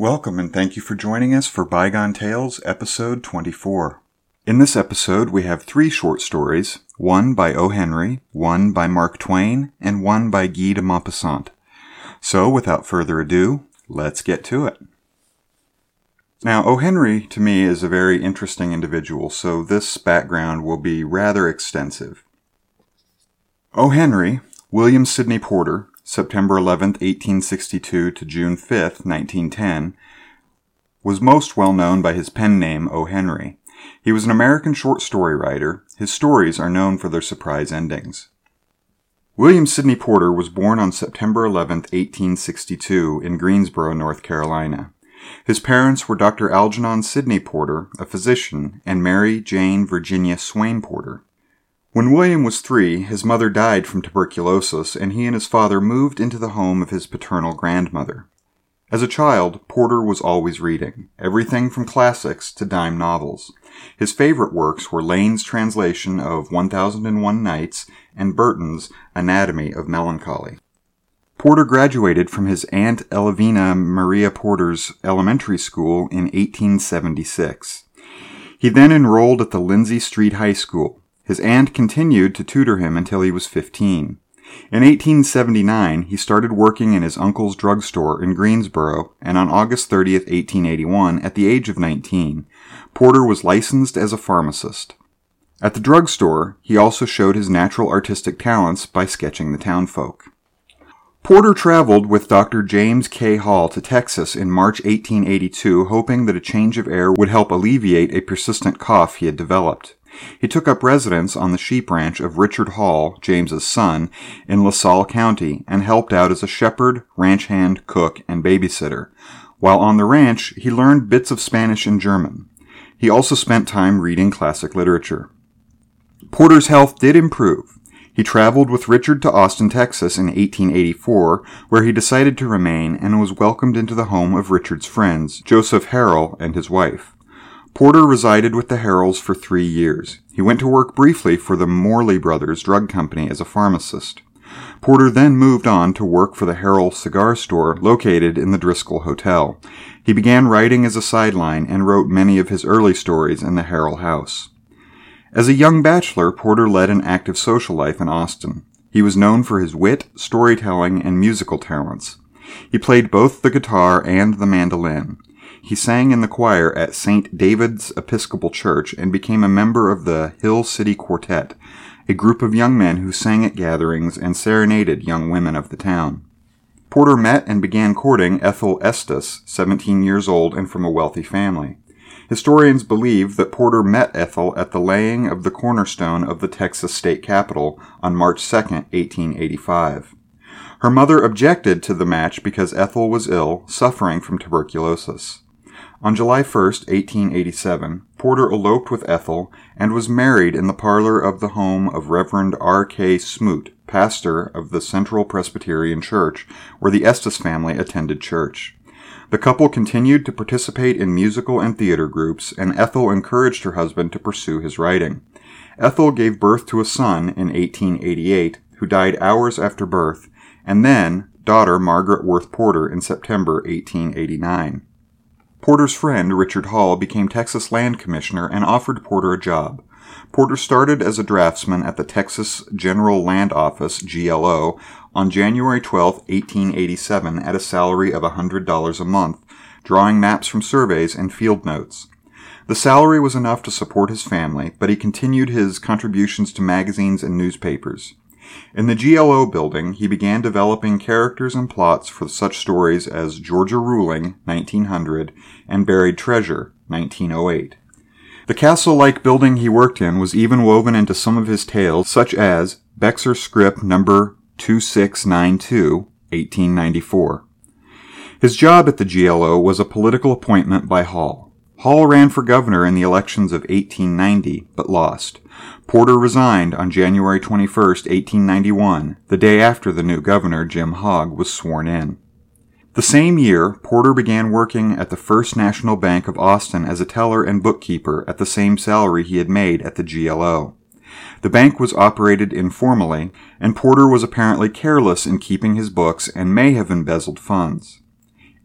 Welcome and thank you for joining us for Bygone Tales, Episode 24. In this episode, we have three short stories, one by O. Henry, one by Mark Twain, and one by Guy de Maupassant. So, without further ado, let's get to it. Now, O. Henry, to me, is a very interesting individual, so this background will be rather extensive. O. Henry, William Sidney Porter, September 11, 1862 to June 5, 1910, was most well known by his pen name O. Henry. He was an American short story writer. His stories are known for their surprise endings. William Sidney Porter was born on September 11, 1862 in Greensboro, North Carolina. His parents were Dr. Algernon Sidney Porter, a physician, and Mary Jane Virginia Swain Porter. When William was 3, his mother died from tuberculosis, and he and his father moved into the home of his paternal grandmother. As a child, Porter was always reading, everything from classics to dime novels. His favorite works were Lane's translation of 1001 Nights and Burton's Anatomy of Melancholy. Porter graduated from his aunt Elvina Maria Porter's elementary school in 1876. He then enrolled at the Lindsey Street High School. His aunt continued to tutor him until he was 15. In 1879, he started working in his uncle's drugstore in Greensboro, and on August 30, 1881, at the age of 19, Porter was licensed as a pharmacist. At the drugstore, he also showed his natural artistic talents by sketching the townfolk. Porter traveled with Dr. James K. Hall to Texas in March 1882, hoping that a change of air would help alleviate a persistent cough he had developed. He took up residence on the sheep ranch of Richard Hall, James's son, in LaSalle County, and helped out as a shepherd, ranch hand, cook, and babysitter. While on the ranch, he learned bits of Spanish and German. He also spent time reading classic literature. Porter's health did improve. He traveled with Richard to Austin, Texas in 1884, where he decided to remain and was welcomed into the home of Richard's friends, Joseph Harrell and his wife. Porter resided with the Harrells for 3 years. He went to work briefly for the Morley Brothers Drug Company as a pharmacist. Porter then moved on to work for the Harrell Cigar Store, located in the Driscoll Hotel. He began writing as a sideline and wrote many of his early stories in the Harrell House. As a young bachelor, Porter led an active social life in Austin. He was known for his wit, storytelling, and musical talents. He played both the guitar and the mandolin. He sang in the choir at St. David's Episcopal Church and became a member of the Hill City Quartet, a group of young men who sang at gatherings and serenaded young women of the town. Porter met and began courting Ethel Estes, 17 years old and from a wealthy family. Historians believe that Porter met Ethel at the laying of the cornerstone of the Texas State Capitol on March 2, 1885. Her mother objected to the match because Ethel was ill, suffering from tuberculosis. On July 1, 1887, Porter eloped with Ethel and was married in the parlor of the home of Reverend R. K. Smoot, pastor of the Central Presbyterian Church, where the Estes family attended church. The couple continued to participate in musical and theater groups, and Ethel encouraged her husband to pursue his writing. Ethel gave birth to a son in 1888, who died hours after birth, and then daughter Margaret Worth Porter in September 1889. Porter's friend, Richard Hall, became Texas Land Commissioner and offered Porter a job. Porter started as a draftsman at the Texas General Land Office, GLO, on January 12, 1887 at a salary of $100 a month, drawing maps from surveys and field notes. The salary was enough to support his family, but he continued his contributions to magazines and newspapers. In the GLO building, he began developing characters and plots for such stories as Georgia Ruling, 1900, and Buried Treasure, 1908. The castle-like building he worked in was even woven into some of his tales, such as Bexar Script No. 2692, 1894. His job at the GLO was a political appointment by Hall. Hall ran for governor in the elections of 1890, but lost. Porter resigned on January 21, 1891, the day after the new governor, Jim Hogg, was sworn in. The same year, Porter began working at the First National Bank of Austin as a teller and bookkeeper at the same salary he had made at the GLO. The bank was operated informally, and Porter was apparently careless in keeping his books and may have embezzled funds.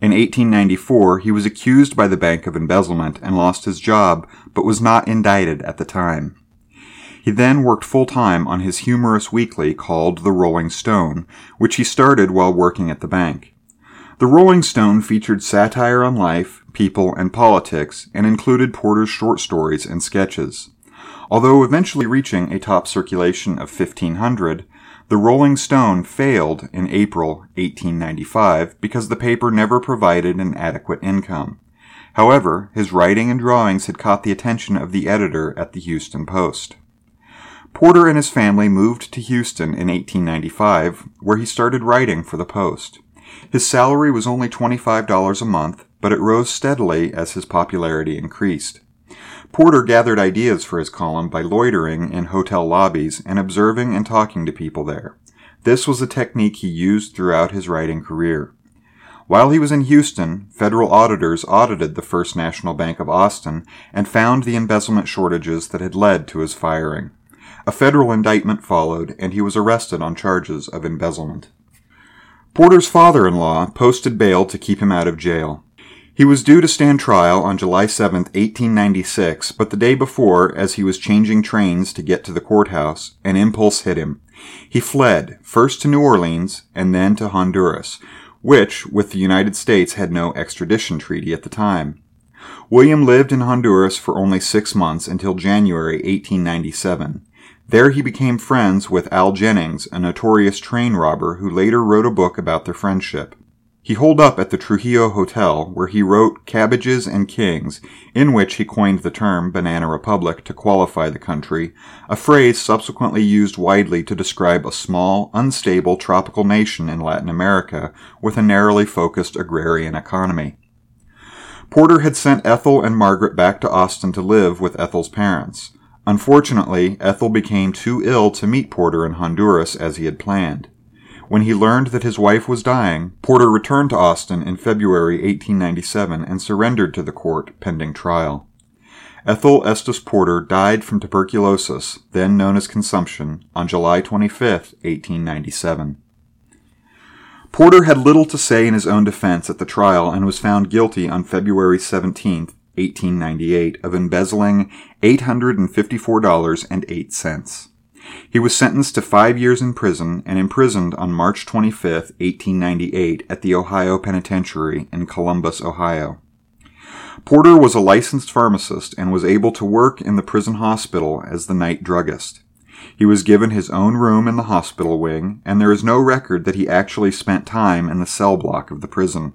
In 1894, he was accused by the bank of embezzlement and lost his job, but was not indicted at the time. He then worked full-time on his humorous weekly called The Rolling Stone, which he started while working at the bank. The Rolling Stone featured satire on life, people, and politics, and included Porter's short stories and sketches. Although eventually reaching a top circulation of 1,500, The Rolling Stone failed in April 1895 because the paper never provided an adequate income. However, his writing and drawings had caught the attention of the editor at the Houston Post. Porter and his family moved to Houston in 1895, where he started writing for the Post. His salary was only $25 a month, but it rose steadily as his popularity increased. Porter gathered ideas for his column by loitering in hotel lobbies and observing and talking to people there. This was a technique he used throughout his writing career. While he was in Houston, federal auditors audited the First National Bank of Austin and found the embezzlement shortages that had led to his firing. A federal indictment followed, and he was arrested on charges of embezzlement. Porter's father-in-law posted bail to keep him out of jail. He was due to stand trial on July 7, 1896, but the day before, as he was changing trains to get to the courthouse, an impulse hit him. He fled, first to New Orleans and then to Honduras, which, with the United States, had no extradition treaty at the time. William lived in Honduras for only 6 months until January 1897. There he became friends with Al Jennings, a notorious train robber who later wrote a book about their friendship. He holed up at the Trujillo Hotel, where he wrote Cabbages and Kings, in which he coined the term Banana Republic to qualify the country, a phrase subsequently used widely to describe a small, unstable tropical nation in Latin America with a narrowly focused agrarian economy. Porter had sent Ethel and Margaret back to Austin to live with Ethel's parents. Unfortunately, Ethel became too ill to meet Porter in Honduras as he had planned. When he learned that his wife was dying, Porter returned to Austin in February 1897 and surrendered to the court pending trial. Ethel Estes Porter died from tuberculosis, then known as consumption, on July 25, 1897. Porter had little to say in his own defense at the trial and was found guilty on February 17, 1898, of embezzling $854.08. He was sentenced to 5 years in prison and imprisoned on March 25, 1898, at the Ohio Penitentiary in Columbus, Ohio. Porter was a licensed pharmacist and was able to work in the prison hospital as the night druggist. He was given his own room in the hospital wing, and there is no record that he actually spent time in the cell block of the prison.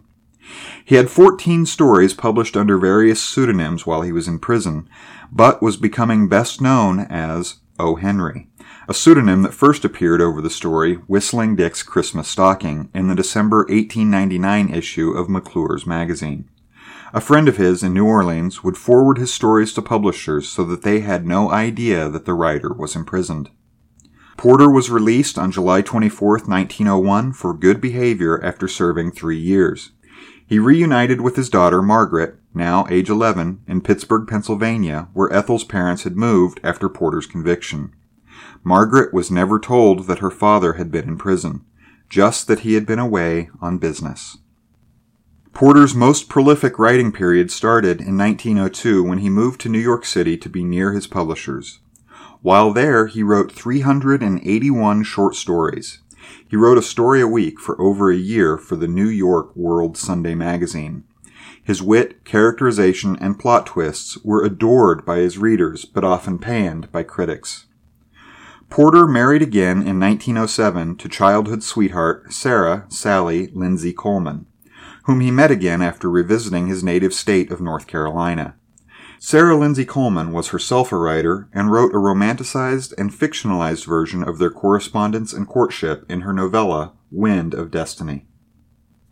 He had 14 stories published under various pseudonyms while he was in prison, but was becoming best known as O. Henry, a pseudonym that first appeared over the story Whistling Dick's Christmas Stocking in the December 1899 issue of McClure's magazine. A friend of his in New Orleans would forward his stories to publishers so that they had no idea that the writer was imprisoned. Porter was released on July 24, 1901 for good behavior after serving 3 years. He reunited with his daughter, Margaret, now age 11, in Pittsburgh, Pennsylvania, where Ethel's parents had moved after Porter's conviction. Margaret was never told that her father had been in prison, just that he had been away on business. Porter's most prolific writing period started in 1902 when he moved to New York City to be near his publishers. While there, he wrote 381 short stories. He wrote a story a week for over a year for the New York World Sunday magazine. His wit, characterization, and plot twists were adored by his readers, but often panned by critics. Porter married again in 1907 to childhood sweetheart Sarah Sally Lindsay Coleman, whom he met again after revisiting his native state of North Carolina. Sarah Lindsay Coleman was herself a writer and wrote a romanticized and fictionalized version of their correspondence and courtship in her novella, Wind of Destiny.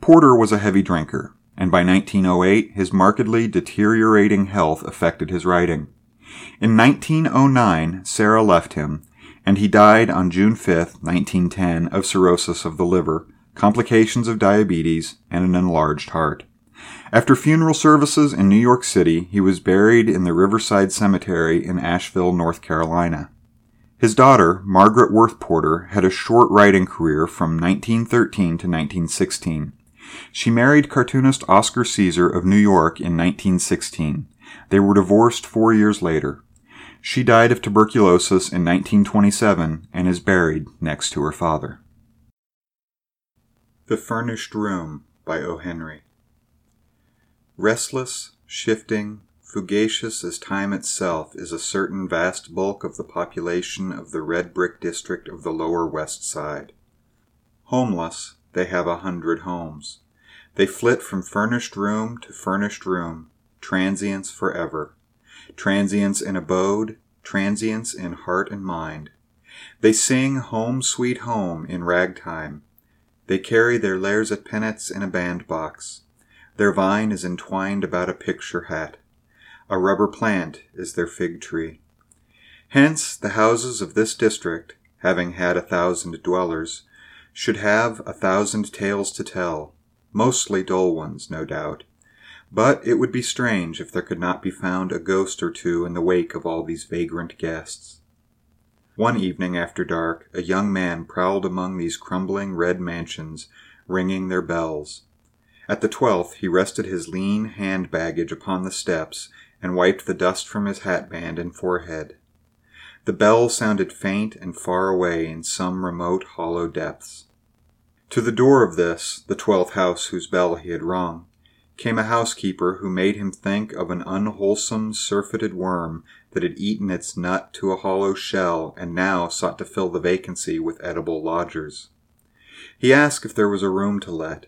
Porter was a heavy drinker, and by 1908 his markedly deteriorating health affected his writing. In 1909, Sarah left him, and he died on June 5, 1910, of cirrhosis of the liver, complications of diabetes, and an enlarged heart. After funeral services in New York City, he was buried in the Riverside Cemetery in Asheville, North Carolina. His daughter, Margaret Worth Porter, had a short writing career from 1913 to 1916. She married cartoonist Oscar Caesar of New York in 1916. They were divorced 4 years later. She died of tuberculosis in 1927 and is buried next to her father. The Furnished Room by O. Henry. Restless, shifting, fugacious as time itself is a certain vast bulk of the population of the red brick district of the Lower West Side. Homeless, they have 100 homes. They flit from furnished room to furnished room, transients forever. Transients in abode, transients in heart and mind. They sing Home Sweet Home in ragtime. They carry their lairs of penates in a bandbox. Their vine is entwined about a picture hat. A rubber plant is their fig tree. Hence, the houses of this district, having had 1,000 dwellers, should have 1,000 tales to tell, mostly dull ones, no doubt. But it would be strange if there could not be found a ghost or two in the wake of all these vagrant guests. One evening after dark, a young man prowled among these crumbling red mansions, ringing their bells. At the 12th, he rested his lean hand-baggage upon the steps and wiped the dust from his hatband and forehead. The bell sounded faint and far away in some remote hollow depths. To the door of this, the 12th house whose bell he had rung, came a housekeeper who made him think of an unwholesome, surfeited worm that had eaten its nut to a hollow shell and now sought to fill the vacancy with edible lodgers. He asked if there was a room to let.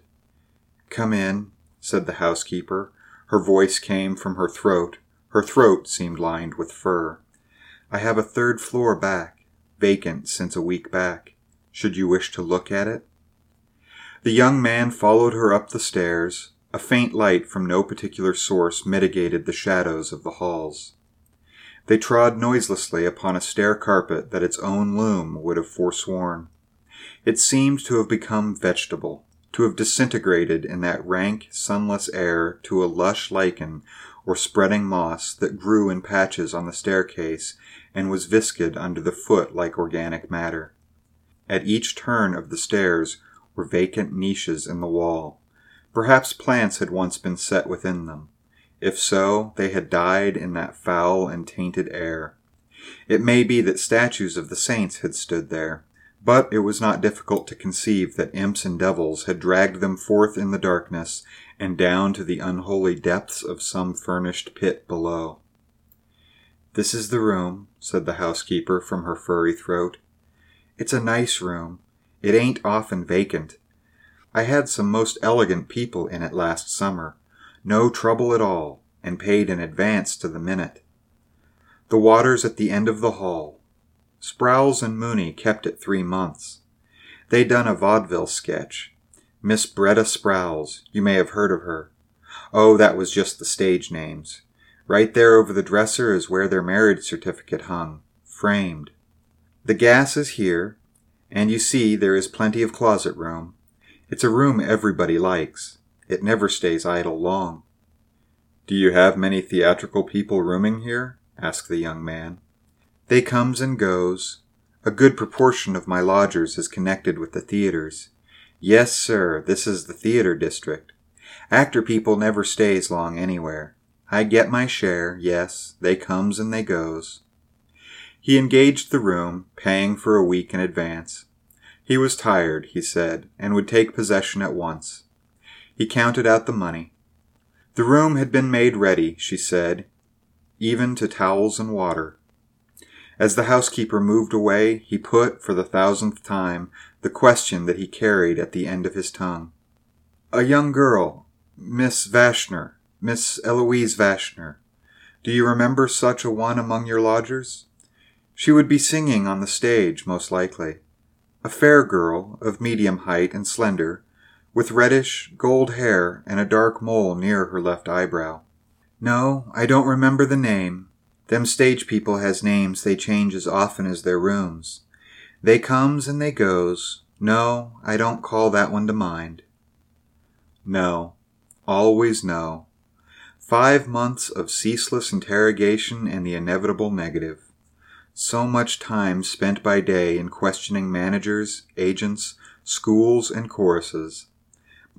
"Come in," said the housekeeper. Her voice came from her throat. Her throat seemed lined with fur. "I have a third floor back, vacant since a week back. Should you wish to look at it?" The young man followed her up the stairs. A faint light from no particular source mitigated the shadows of the halls. They trod noiselessly upon a stair carpet that its own loom would have forsworn. It seemed to have become vegetable, to have disintegrated in that rank, sunless air to a lush lichen or spreading moss that grew in patches on the staircase and was viscid under the foot like organic matter. At each turn of the stairs were vacant niches in the wall. Perhaps plants had once been set within them. If so, they had died in that foul and tainted air. It may be that statues of the saints had stood there, but it was not difficult to conceive that imps and devils had dragged them forth in the darkness and down to the unholy depths of some furnished pit below. "This is the room," said the housekeeper from her furry throat. "It's a nice room. It ain't often vacant. I had some most elegant people in it last summer, no trouble at all, and paid in advance to the minute. The water's at the end of the hall. Sprowls and Mooney kept it 3 months. They done a vaudeville sketch. Miss Bretta Sprowls, you may have heard of her. Oh, that was just the stage names. Right there over the dresser is where their marriage certificate hung, framed. The gas is here, and you see there is plenty of closet room. It's a room everybody likes. It never stays idle long." "Do you have many theatrical people rooming here?" asked the young man. "They comes and goes. A good proportion of my lodgers is connected with the theaters. Yes, sir, this is the theater district. Actor people never stays long anywhere. I get my share, yes, they comes and they goes." He engaged the room, paying for a week in advance. He was tired, he said, and would take possession at once. He counted out the money. The room had been made ready, she said, even to towels and water. As the housekeeper moved away, he put, for the 1,000th time, the question that he carried at the end of his tongue. "A young girl, Miss Vashner, Miss Eloise Vashner. Do you remember such a one among your lodgers? She would be singing on the stage, most likely. A fair girl, of medium height and slender, with reddish, gold hair and a dark mole near her left eyebrow." "No, I don't remember the name. Them stage people has names they change as often as their rooms. They comes and they goes. No, I don't call that one to mind." No. Always no. 5 months of ceaseless interrogation and the inevitable negative. So much time spent by day in questioning managers, agents, schools, and choruses.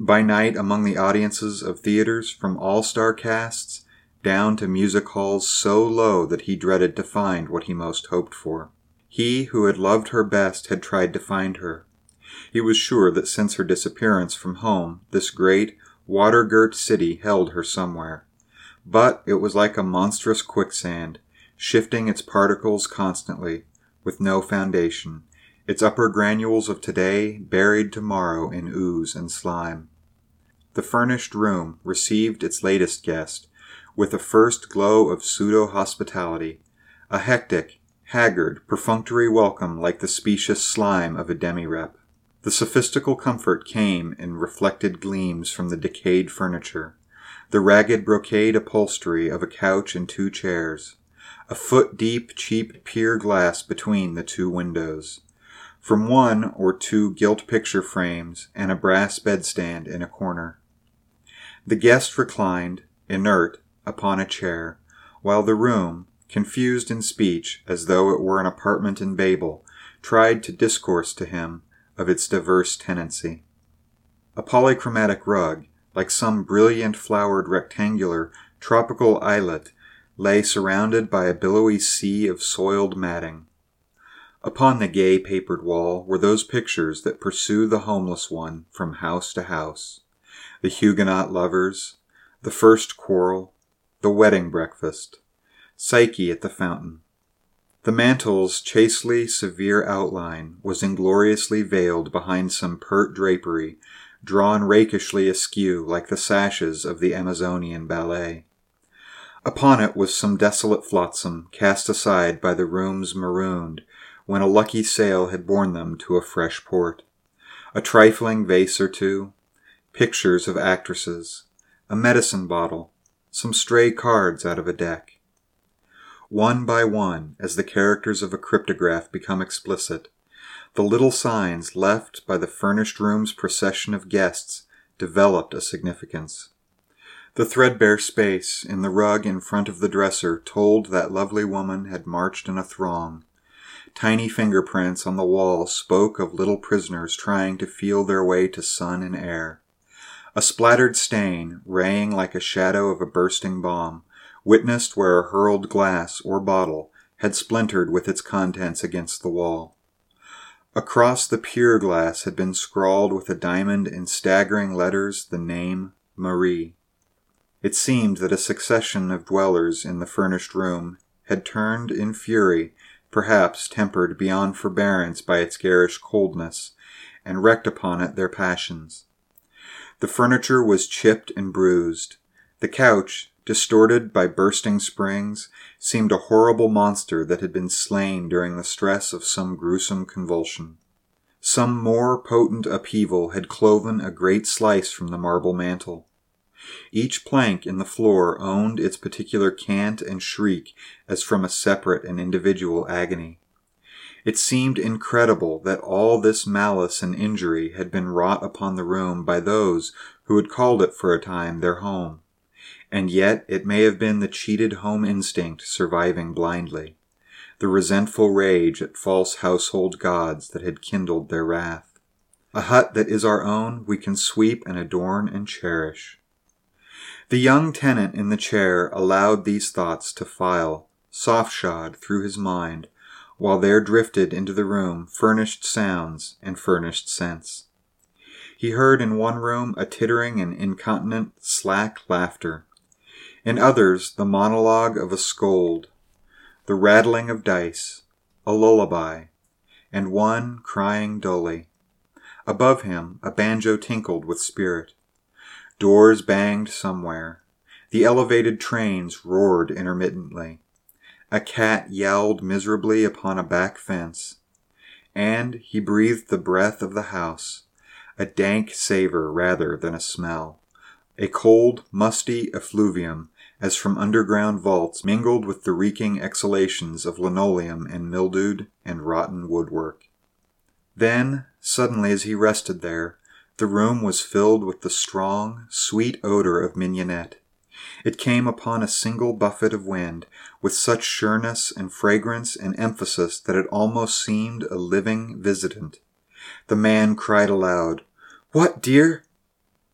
By night, among the audiences of theaters, from all-star casts down to music halls so low that he dreaded to find what he most hoped for. He who had loved her best had tried to find her. He was sure that since her disappearance from home, this great, water-girt city held her somewhere. But it was like a monstrous quicksand, shifting its particles constantly, with no foundation, its upper granules of today buried tomorrow in ooze and slime. The furnished room received its latest guest with a first glow of pseudo-hospitality, a hectic, haggard, perfunctory welcome like the specious slime of a demi-rep. The sophistical comfort came in reflected gleams from the decayed furniture, the ragged brocade upholstery of a couch and two chairs, a foot-deep, cheap pier glass between the two windows. From one or two gilt picture frames and a brass bedstand in a corner. The guest reclined, inert, upon a chair, while the room, confused in speech as though it were an apartment in Babel, tried to discourse to him of its diverse tenancy. A polychromatic rug, like some brilliant flowered rectangular tropical islet, lay surrounded by a billowy sea of soiled matting. Upon the gay papered wall were those pictures that pursue the homeless one from house to house. The Huguenot lovers, the first quarrel, the wedding breakfast, Psyche at the fountain. The mantel's chastely severe outline was ingloriously veiled behind some pert drapery, drawn rakishly askew like the sashes of the Amazonian ballet. Upon it was some desolate flotsam cast aside by the room's marooned, when a lucky sail had borne them to a fresh port. A trifling vase or two, pictures of actresses, a medicine bottle, some stray cards out of a deck. One by one, as the characters of a cryptograph become explicit, the little signs left by the furnished room's procession of guests developed a significance. The threadbare space in the rug in front of the dresser told that lovely woman had marched in a throng. Tiny fingerprints on the wall spoke of little prisoners trying to feel their way to sun and air. A splattered stain, raying like a shadow of a bursting bomb, witnessed where a hurled glass or bottle had splintered with its contents against the wall. Across the pier glass had been scrawled with a diamond in staggering letters the name Marie. It seemed that a succession of dwellers in the furnished room had turned in fury, perhaps tempered beyond forbearance by its garish coldness, and wreaked upon it their passions. The furniture was chipped and bruised. The couch, distorted by bursting springs, seemed a horrible monster that had been slain during the stress of some gruesome convulsion. Some more potent upheaval had cloven a great slice from the marble mantel. Each plank in the floor owned its particular cant and shriek as from a separate and individual agony. It seemed incredible that all this malice and injury had been wrought upon the room by those who had called it for a time their home, and yet it may have been the cheated home instinct surviving blindly, the resentful rage at false household gods that had kindled their wrath. A hut that is our own we can sweep and adorn and cherish. The young tenant in the chair allowed these thoughts to file, soft-shod, through his mind, while there drifted into the room furnished sounds and furnished scents. He heard in one room a tittering and incontinent, slack laughter. In others, the monologue of a scold, the rattling of dice, a lullaby, and one crying dully. Above him, a banjo tinkled with spirit. Doors banged somewhere. The elevated trains roared intermittently. A cat yowled miserably upon a back fence. And he breathed the breath of the house, a dank savor rather than a smell, a cold, musty effluvium as from underground vaults mingled with the reeking exhalations of linoleum and mildewed and rotten woodwork. Then, suddenly as he rested there, the room was filled with the strong, sweet odor of mignonette. It came upon a single buffet of wind with such sureness and fragrance and emphasis that it almost seemed a living visitant. The man cried aloud, "What, dear?"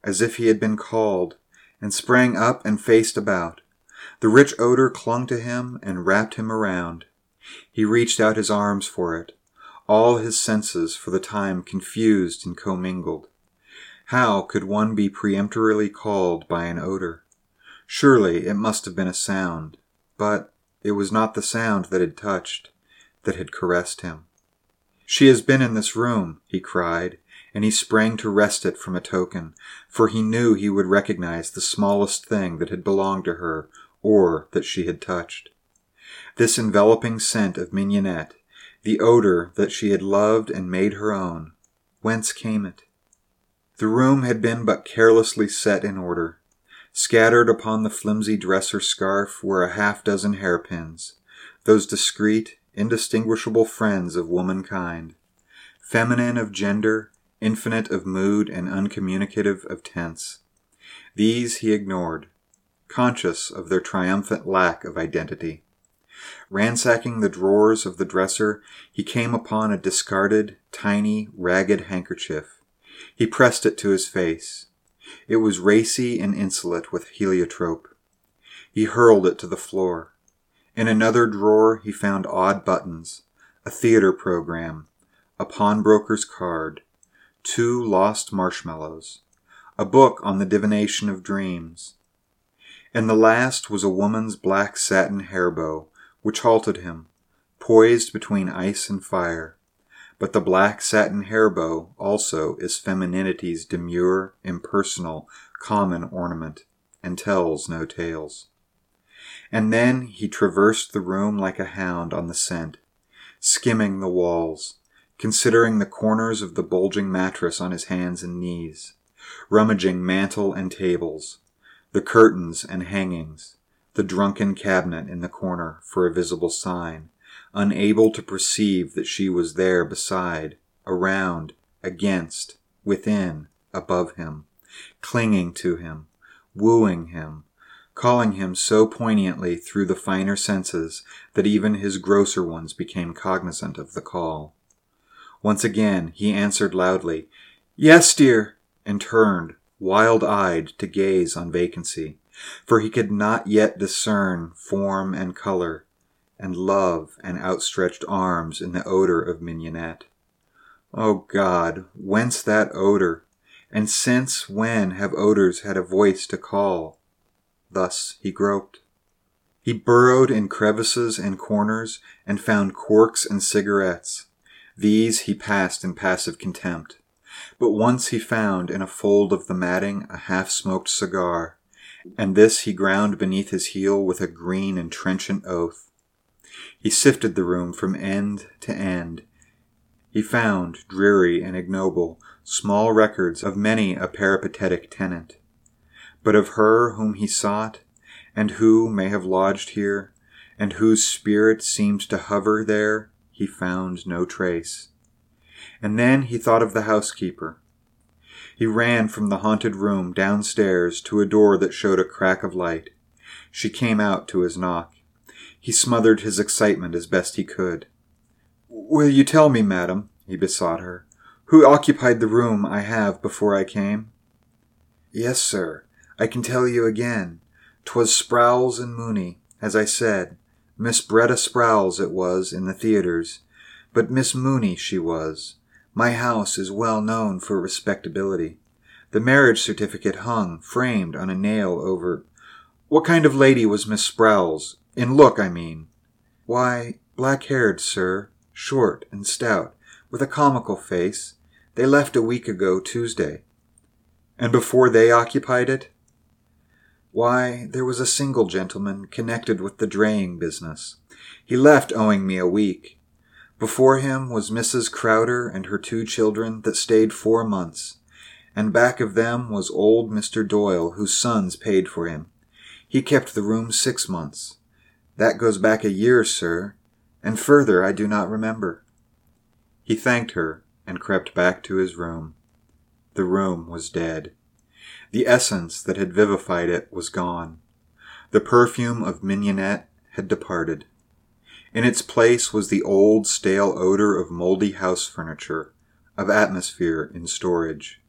as if he had been called, and sprang up and faced about. The rich odor clung to him and wrapped him around. He reached out his arms for it, all his senses for the time confused and commingled. How could one be peremptorily called by an odor? Surely it must have been a sound, but it was not the sound that had touched, that had caressed him. "She has been in this room," he cried, and he sprang to wrest it from a token, for he knew he would recognize the smallest thing that had belonged to her or that she had touched. This enveloping scent of mignonette, the odor that she had loved and made her own, whence came it? The room had been but carelessly set in order. Scattered upon the flimsy dresser scarf were a half-dozen hairpins, those discreet, indistinguishable friends of womankind, feminine of gender, infinite of mood and uncommunicative of tense. These he ignored, conscious of their triumphant lack of identity. Ransacking the drawers of the dresser, he came upon a discarded, tiny, ragged handkerchief. He pressed it to his face. It was racy and insolent with heliotrope. He hurled it to the floor. In another drawer he found odd buttons, a theater program, a pawnbroker's card, 2 lost marshmallows, a book on the divination of dreams. And the last was a woman's black satin hair bow, which halted him, poised between ice and fire. But the black satin hair bow also is femininity's demure, impersonal, common ornament, and tells no tales. And then he traversed the room like a hound on the scent, skimming the walls, considering the corners of the bulging mattress on his hands and knees, rummaging mantel and tables, the curtains and hangings, the drunken cabinet in the corner for a visible sign, unable to perceive that she was there beside, around, against, within, above him, clinging to him, wooing him, calling him so poignantly through the finer senses that even his grosser ones became cognizant of the call. Once again he answered loudly, "Yes, dear," and turned, wild-eyed, to gaze on vacancy, for he could not yet discern form and color, and love and outstretched arms in the odor of mignonette. Oh God, whence that odor? And since when have odors had a voice to call? Thus he groped. He burrowed in crevices and corners and found corks and cigarettes. These he passed in passive contempt. But once he found in a fold of the matting a half-smoked cigar, and this he ground beneath his heel with a green and trenchant oath. He sifted the room from end to end. He found, dreary and ignoble, small records of many a peripatetic tenant. But of her whom he sought, and who may have lodged here, and whose spirit seemed to hover there, he found no trace. And then he thought of the housekeeper. He ran from the haunted room downstairs to a door that showed a crack of light. She came out to his knock. He smothered his excitement as best he could. "Will you tell me, madam," he besought her, "who occupied the room I have before I came?" "Yes, sir, I can tell you again. 'Twas Sprowls and Mooney, as I said. Miss Bretta Sprowls it was in the theaters, but Miss Mooney she was. My house is well known for respectability. The marriage certificate hung, framed on a nail over—" "What kind of lady was Miss Sprowls? In look, I mean." "Why, black-haired, sir, short and stout, with a comical face. They left a week ago Tuesday." "And before they occupied it?" "Why, there was a single gentleman connected with the draying business. He left owing me a week. Before him was Mrs. Crowder and her 2 children that stayed 4 months, and back of them was old Mr. Doyle, whose sons paid for him. He kept the room 6 months. That goes back a year, sir, and further I do not remember." He thanked her and crept back to his room. The room was dead. The essence that had vivified it was gone. The perfume of mignonette had departed. In its place was the old, stale odor of moldy house furniture, of atmosphere in storage.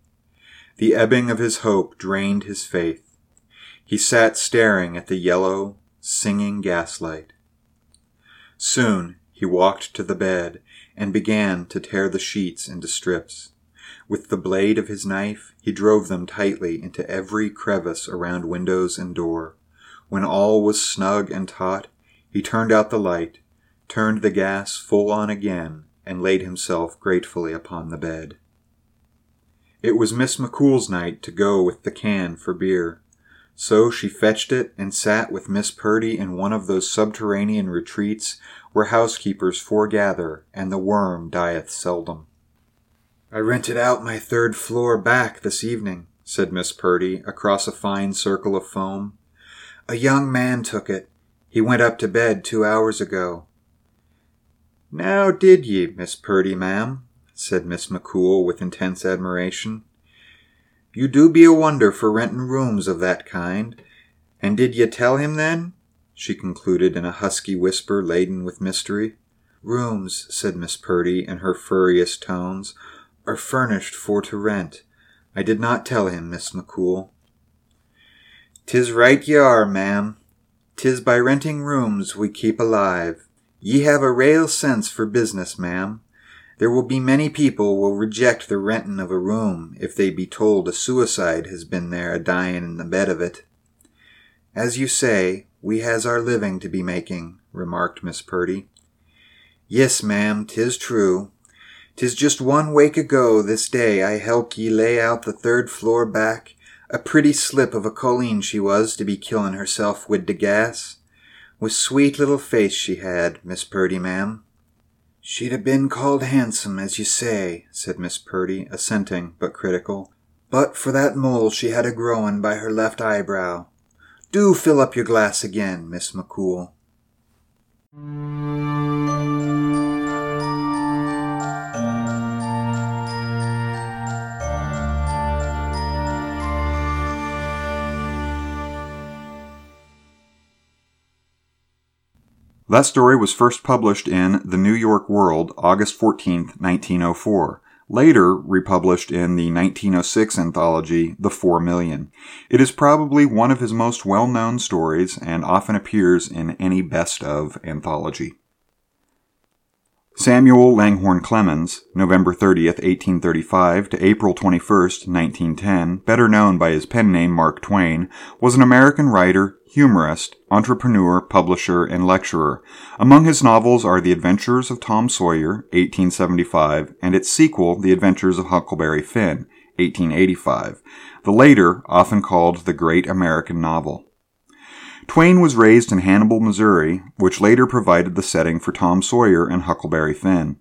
The ebbing of his hope drained his faith. He sat staring at the yellow, singing gaslight. Soon he walked to the bed and began to tear the sheets into strips. With the blade of his knife, he drove them tightly into every crevice around windows and door. When all was snug and taut, he turned out the light, turned the gas full on again, and laid himself gratefully upon the bed. It was Miss McCool's night to go with the can for beer. So she fetched it and sat with Miss Purdy in one of those subterranean retreats where housekeepers foregather and the worm dieth seldom. "I rented out my third floor back this evening," said Miss Purdy, across a fine circle of foam. "A young man took it. He went up to bed 2 hours ago." "Now did ye, Miss Purdy, ma'am?" said Miss McCool with intense admiration. "You do be a wonder for rentin' rooms of that kind. And did ye tell him, then?" she concluded in a husky whisper laden with mystery. "Rooms," said Miss Purdy in her furriest tones, "are furnished for to rent. I did not tell him, Miss McCool." "'Tis right ye are, ma'am. 'Tis by renting rooms we keep alive. Ye have a rale sense for business, ma'am. There will be many people will reject the rentin' of a room if they be told a suicide has been there a-dyin' in the bed of it." "As you say, we has our living to be making," remarked Miss Purdy. "Yes, ma'am, 'tis true. 'Tis just 1 week ago this day I helped ye lay out the third floor back. A pretty slip of a colleen she was to be killin' herself wid de gas. With sweet little face she had, Miss Purdy, ma'am." "She'd have been called handsome, as you say," said Miss Purdy, assenting but critical, "but for that mole she had a growin' by her left eyebrow. Do fill up your glass again, Miss McCool." That story was first published in The New York World, August 14, 1904, later republished in the 1906 anthology, The 4 Million. It is probably one of his most well-known stories and often appears in any best-of anthology. Samuel Langhorne Clemens, November 30, 1835 to April 21, 1910, better known by his pen name Mark Twain, was an American writer, humorist, entrepreneur, publisher, and lecturer. Among his novels are The Adventures of Tom Sawyer, 1875, and its sequel, The Adventures of Huckleberry Finn, 1885, the latter often called the Great American Novel. Twain was raised in Hannibal, Missouri, which later provided the setting for Tom Sawyer and Huckleberry Finn.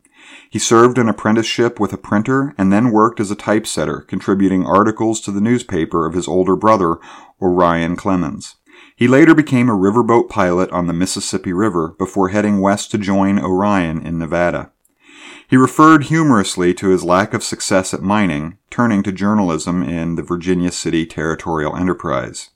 He served an apprenticeship with a printer and then worked as a typesetter, contributing articles to the newspaper of his older brother, Orion Clemens. He later became a riverboat pilot on the Mississippi River before heading west to join Orion in Nevada. He referred humorously to his lack of success at mining, turning to journalism in the Virginia City Territorial Enterprise.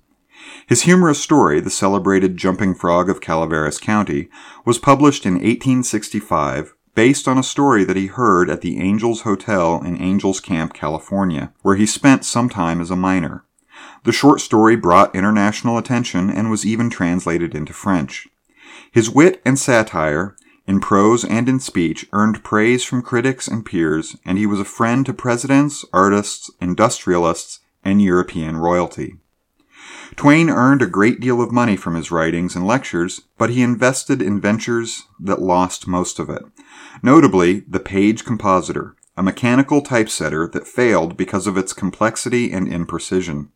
His humorous story, The Celebrated Jumping Frog of Calaveras County, was published in 1865, based on a story that he heard at the Angels Hotel in Angels Camp, California, where he spent some time as a miner. The short story brought international attention and was even translated into French. His wit and satire, in prose and in speech, earned praise from critics and peers, and he was a friend to presidents, artists, industrialists, and European royalty. Twain earned a great deal of money from his writings and lectures, but he invested in ventures that lost most of it. Notably, the Page Compositor, a mechanical typesetter that failed because of its complexity and imprecision.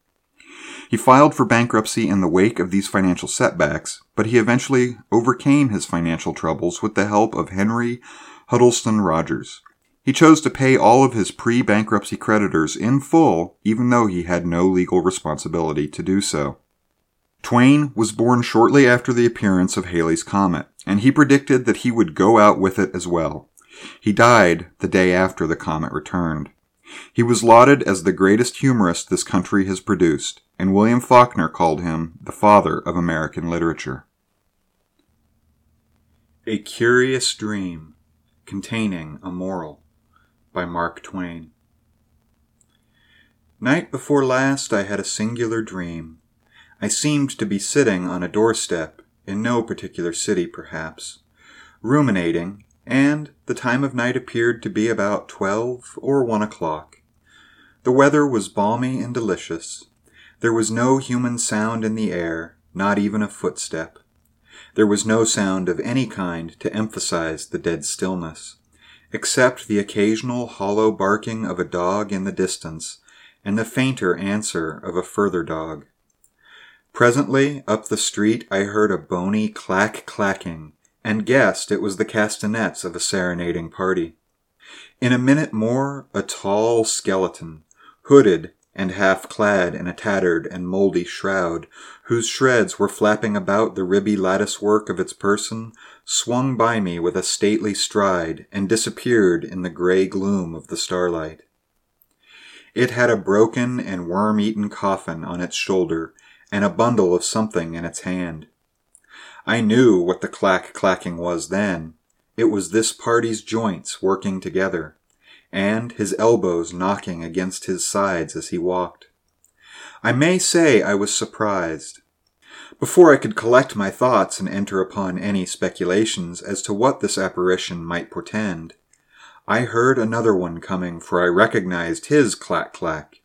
He filed for bankruptcy in the wake of these financial setbacks, but he eventually overcame his financial troubles with the help of Henry Huddleston Rogers. He chose to pay all of his pre-bankruptcy creditors in full, even though he had no legal responsibility to do so. Twain was born shortly after the appearance of Halley's Comet, and he predicted that he would go out with it as well. He died the day after the comet returned. He was lauded as the greatest humorist this country has produced, and William Faulkner called him the father of American literature. A Curious Dream, containing a Moral, by Mark Twain. Night before last I had a singular dream. I seemed to be sitting on a doorstep, in no particular city perhaps, ruminating, and the time of night appeared to be about 12 or 1 o'clock. The weather was balmy and delicious. There was no human sound in the air, not even a footstep. There was no sound of any kind to emphasize the dead stillness, except the occasional hollow barking of a dog in the distance, and the fainter answer of a further dog. Presently, up the street, I heard a bony clack-clacking, and guessed it was the castanets of a serenading party. In a minute more, a tall skeleton, hooded and half-clad in a tattered and mouldy shroud, whose shreds were flapping about the ribby lattice-work of its person, swung by me with a stately stride and disappeared in the gray gloom of the starlight. It had a broken and worm-eaten coffin on its shoulder, and a bundle of something in its hand. I knew what the clack-clacking was then. It was this party's joints working together, and his elbows knocking against his sides as he walked. I may say I was surprised. Before I could collect my thoughts and enter upon any speculations as to what this apparition might portend, I heard another one coming, for I recognized his clack-clack.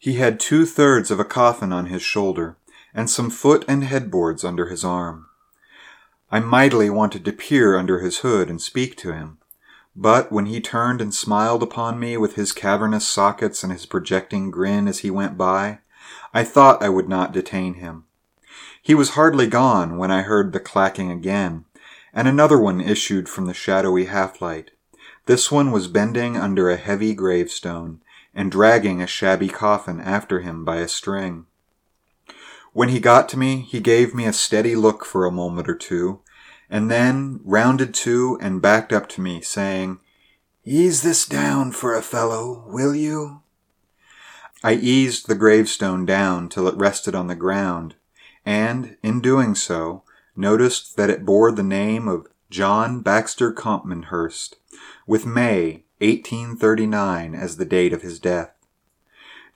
He had 2/3 of a coffin on his shoulder, and some foot and headboards under his arm. I mightily wanted to peer under his hood and speak to him, but when he turned and smiled upon me with his cavernous sockets and his projecting grin as he went by, I thought I would not detain him. He was hardly gone when I heard the clacking again, and another one issued from the shadowy half-light. This one was bending under a heavy gravestone, and dragging a shabby coffin after him by a string. When he got to me, he gave me a steady look for a moment or two, and then rounded to and backed up to me, saying, "Ease this down for a fellow, will you?" I eased the gravestone down till it rested on the ground, and, in doing so, noticed that it bore the name of John Baxter Compmanhurst, with May, 1839, as the date of his death.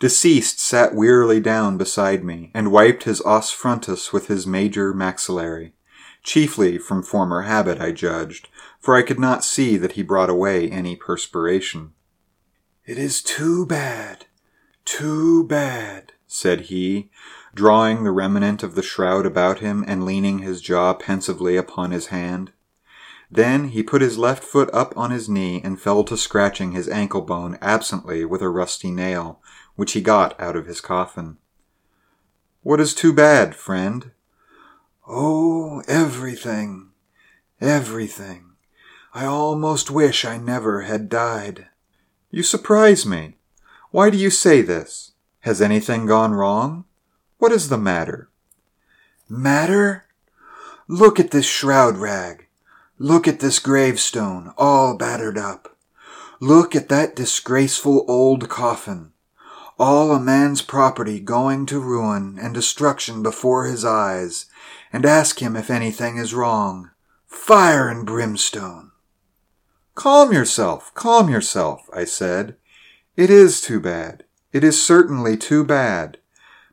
Deceased sat wearily down beside me, and wiped his os frontis with his major maxillary, chiefly from former habit, I judged, for I could not see that he brought away any perspiration. "It is too bad," said he, drawing the remnant of the shroud about him and leaning his jaw pensively upon his hand. Then he put his left foot up on his knee and fell to scratching his ankle bone absently with a rusty nail, which he got out of his coffin. "What is too bad, friend?" "Oh, everything, everything. I almost wish I never had died." "You surprise me. Why do you say this? Has anything gone wrong? What is the matter?" "Matter? Look at this shroud rag. Look at this gravestone, all battered up. Look at that disgraceful old coffin. All a man's property going to ruin and destruction before his eyes, and ask him if anything is wrong. Fire and brimstone." Calm yourself," I said. "It is too bad. It is certainly too bad.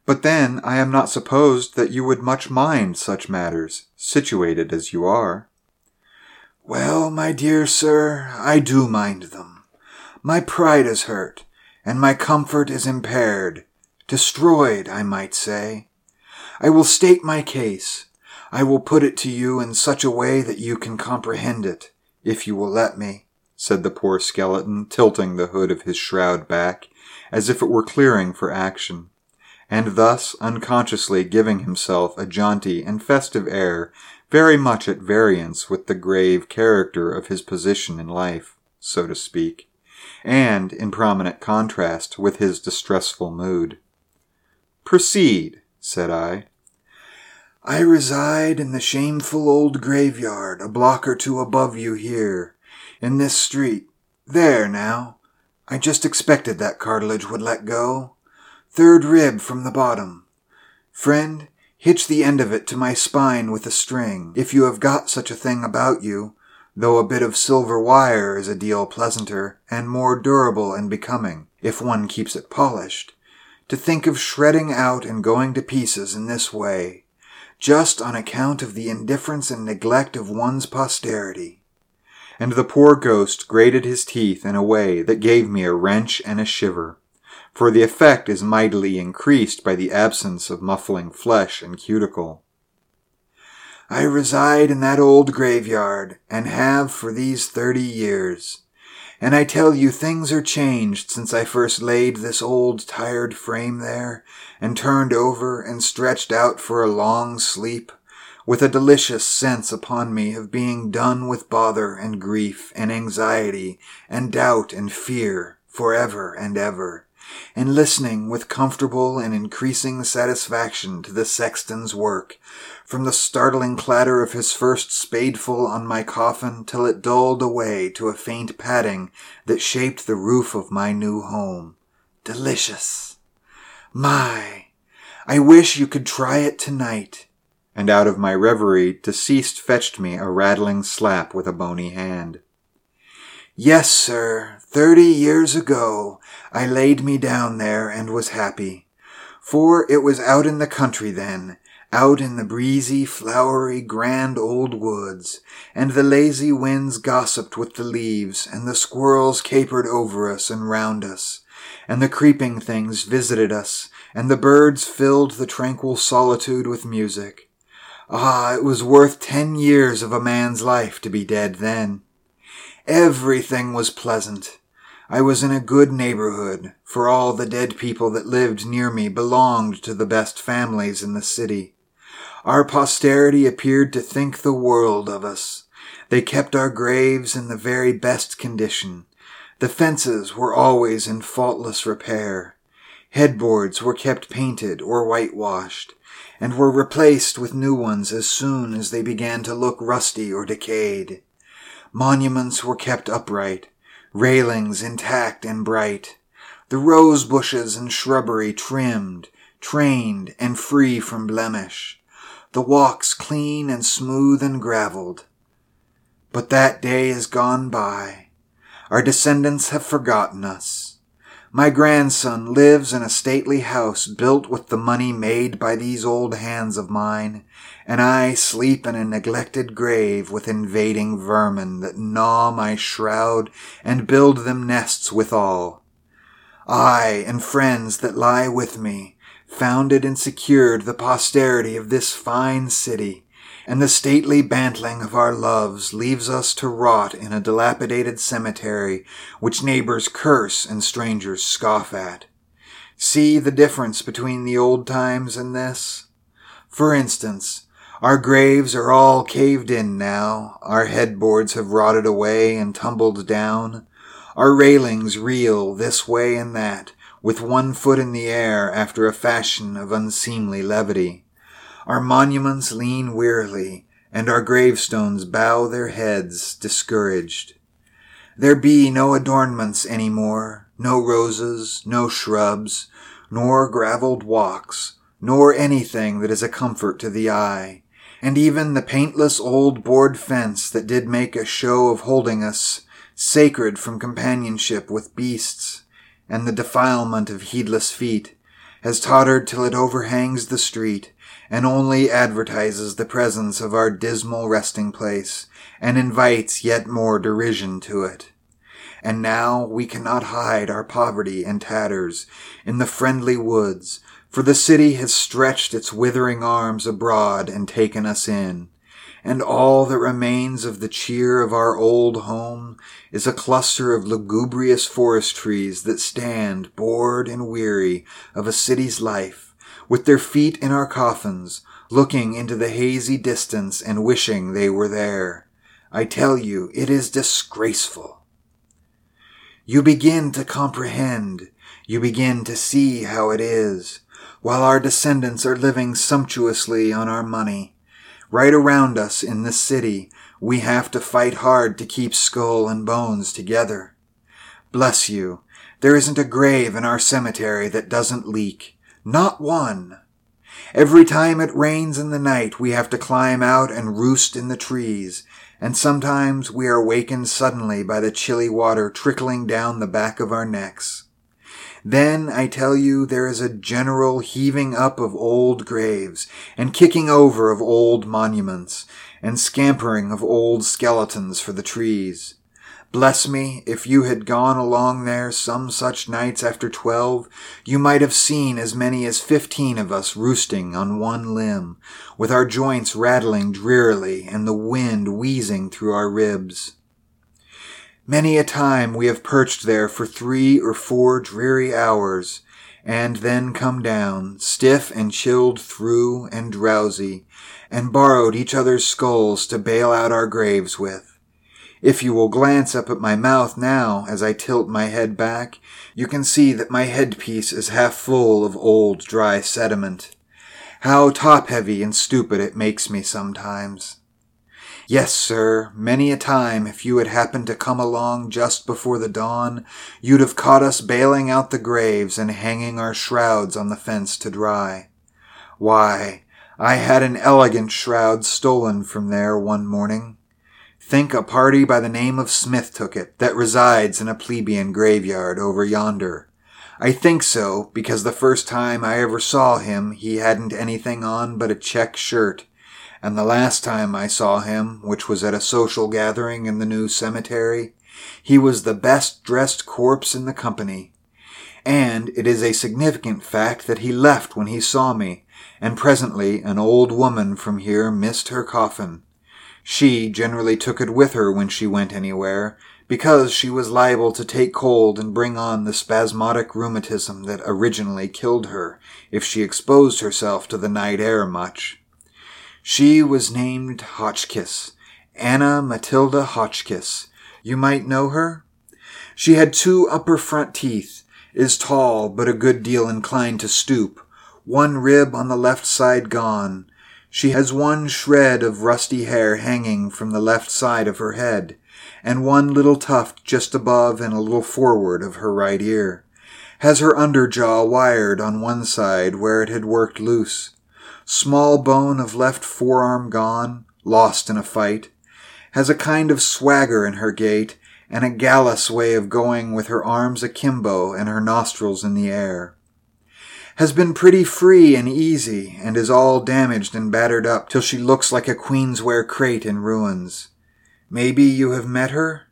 But then I am not supposed that you would much mind such matters, situated as you are." "Well, my dear sir, I do mind them. My pride is hurt, and my comfort is impaired, destroyed, I might say. I will state my case. I will put it to you in such a way that you can comprehend it, if you will let me," said the poor skeleton, tilting the hood of his shroud back, as if it were clearing for action, and thus unconsciously giving himself a jaunty and festive air very much at variance with the grave character of his position in life, so to speak, and in prominent contrast with his distressful mood. "Proceed," said I. "I reside in the shameful old graveyard, a block or two above you here, in this street. There now. I just expected that cartilage would let go. Third rib from the bottom. Friend, hitch the end of it to my spine with a string, if you have got such a thing about you, though a bit of silver wire is a deal pleasanter and more durable and becoming, if one keeps it polished, to think of shredding out and going to pieces in this way, just on account of the indifference and neglect of one's posterity. And the poor ghost grated his teeth in a way that gave me a wrench and a shiver, for the effect is mightily increased by the absence of muffling flesh and cuticle. I reside in that old graveyard, and have for these 30 years. And I tell you, things are changed since I first laid this old, tired frame there, and turned over and stretched out for a long sleep, with a delicious sense upon me of being done with bother and grief and anxiety and doubt and fear forever and ever, and listening with comfortable and increasing satisfaction to the sexton's work, from the startling clatter of his first spadeful on my coffin till it dulled away to a faint padding that shaped the roof of my new home. Delicious! My! I wish you could try it tonight. And out of my reverie, deceased fetched me a rattling slap with a bony hand. Yes, sir, 30 years ago I laid me down there and was happy, for it was out in the country then, out in the breezy, flowery, grand old woods, and the lazy winds gossiped with the leaves, and the squirrels capered over us and round us, and the creeping things visited us, and the birds filled the tranquil solitude with music. Ah, it was worth 10 years of a man's life to be dead then. Everything was pleasant. I was in a good neighborhood, for all the dead people that lived near me belonged to the best families in the city. Our posterity appeared to think the world of us. They kept our graves in the very best condition. The fences were always in faultless repair. Headboards were kept painted or whitewashed, and were replaced with new ones as soon as they began to look rusty or decayed. Monuments were kept upright, railings intact and bright, the rose bushes and shrubbery trimmed, trained, and free from blemish, the walks clean and smooth and gravelled. But that day is gone by. Our descendants have forgotten us. My grandson lives in a stately house built with the money made by these old hands of mine, and I sleep in a neglected grave with invading vermin that gnaw my shroud and build them nests withal. I and friends that lie with me founded and secured the posterity of this fine city, and the stately bantling of our loves leaves us to rot in a dilapidated cemetery which neighbors curse and strangers scoff at. See the difference between the old times and this? For instance, our graves are all caved in now, our headboards have rotted away and tumbled down, our railings reel this way and that, with one foot in the air after a fashion of unseemly levity. Our monuments lean wearily, and our gravestones bow their heads, discouraged. There be no adornments any more, no roses, no shrubs, nor gravelled walks, nor anything that is a comfort to the eye. And even the paintless old board fence that did make a show of holding us, sacred from companionship with beasts, and the defilement of heedless feet, has tottered till it overhangs the street, and only advertises the presence of our dismal resting place, and invites yet more derision to it. And now we cannot hide our poverty and tatters in the friendly woods, for the city has stretched its withering arms abroad and taken us in, and all that remains of the cheer of our old home is a cluster of lugubrious forest trees that stand, bored and weary of a city's life, with their feet in our coffins, looking into the hazy distance and wishing they were there. I tell you, it is disgraceful. You begin to comprehend, you begin to see how it is, while our descendants are living sumptuously on our money. Right around us in this city, we have to fight hard to keep skull and bones together. Bless you, there isn't a grave in our cemetery that doesn't leak. Not one. Every time it rains in the night, we have to climb out and roost in the trees, and sometimes we are wakened suddenly by the chilly water trickling down the back of our necks. Then, I tell you, there is a general heaving up of old graves, and kicking over of old monuments, and scampering of old skeletons for the trees. Bless me, if you had gone along there some such nights after 12, you might have seen as many as 15 of us roosting on one limb, with our joints rattling drearily and the wind wheezing through our ribs. Many a time we have perched there for 3 or 4 dreary hours, and then come down, stiff and chilled through and drowsy, and borrowed each other's skulls to bail out our graves with. If you will glance up at my mouth now, as I tilt my head back, you can see that my headpiece is half full of old, dry sediment. How top-heavy and stupid it makes me sometimes. Yes, sir, many a time, if you had happened to come along just before the dawn, you'd have caught us bailing out the graves and hanging our shrouds on the fence to dry. Why, I had an elegant shroud stolen from there one morning. Think a party by the name of Smith took it, that resides in a plebeian graveyard over yonder. I think so, because the first time I ever saw him, he hadn't anything on but a check shirt, and the last time I saw him, which was at a social gathering in the new cemetery, he was the best-dressed corpse in the company. And it is a significant fact that he left when he saw me, and presently an old woman from here missed her coffin. She generally took it with her when she went anywhere, because she was liable to take cold and bring on the spasmodic rheumatism that originally killed her, if she exposed herself to the night air much. She was named Hotchkiss, Anna Matilda Hotchkiss. You might know her? She had 2 upper front teeth, is tall but a good deal inclined to stoop, 1 rib on the left side gone. She has 1 shred of rusty hair hanging from the left side of her head, and 1 little tuft just above and a little forward of her right ear. Has her under jaw wired on one side where it had worked loose. Small bone of left forearm gone, lost in a fight. Has a kind of swagger in her gait, and a gallus way of going with her arms akimbo and her nostrils in the air. Has been pretty free and easy, and is all damaged and battered up till she looks like a Queensware crate in ruins. Maybe you have met her?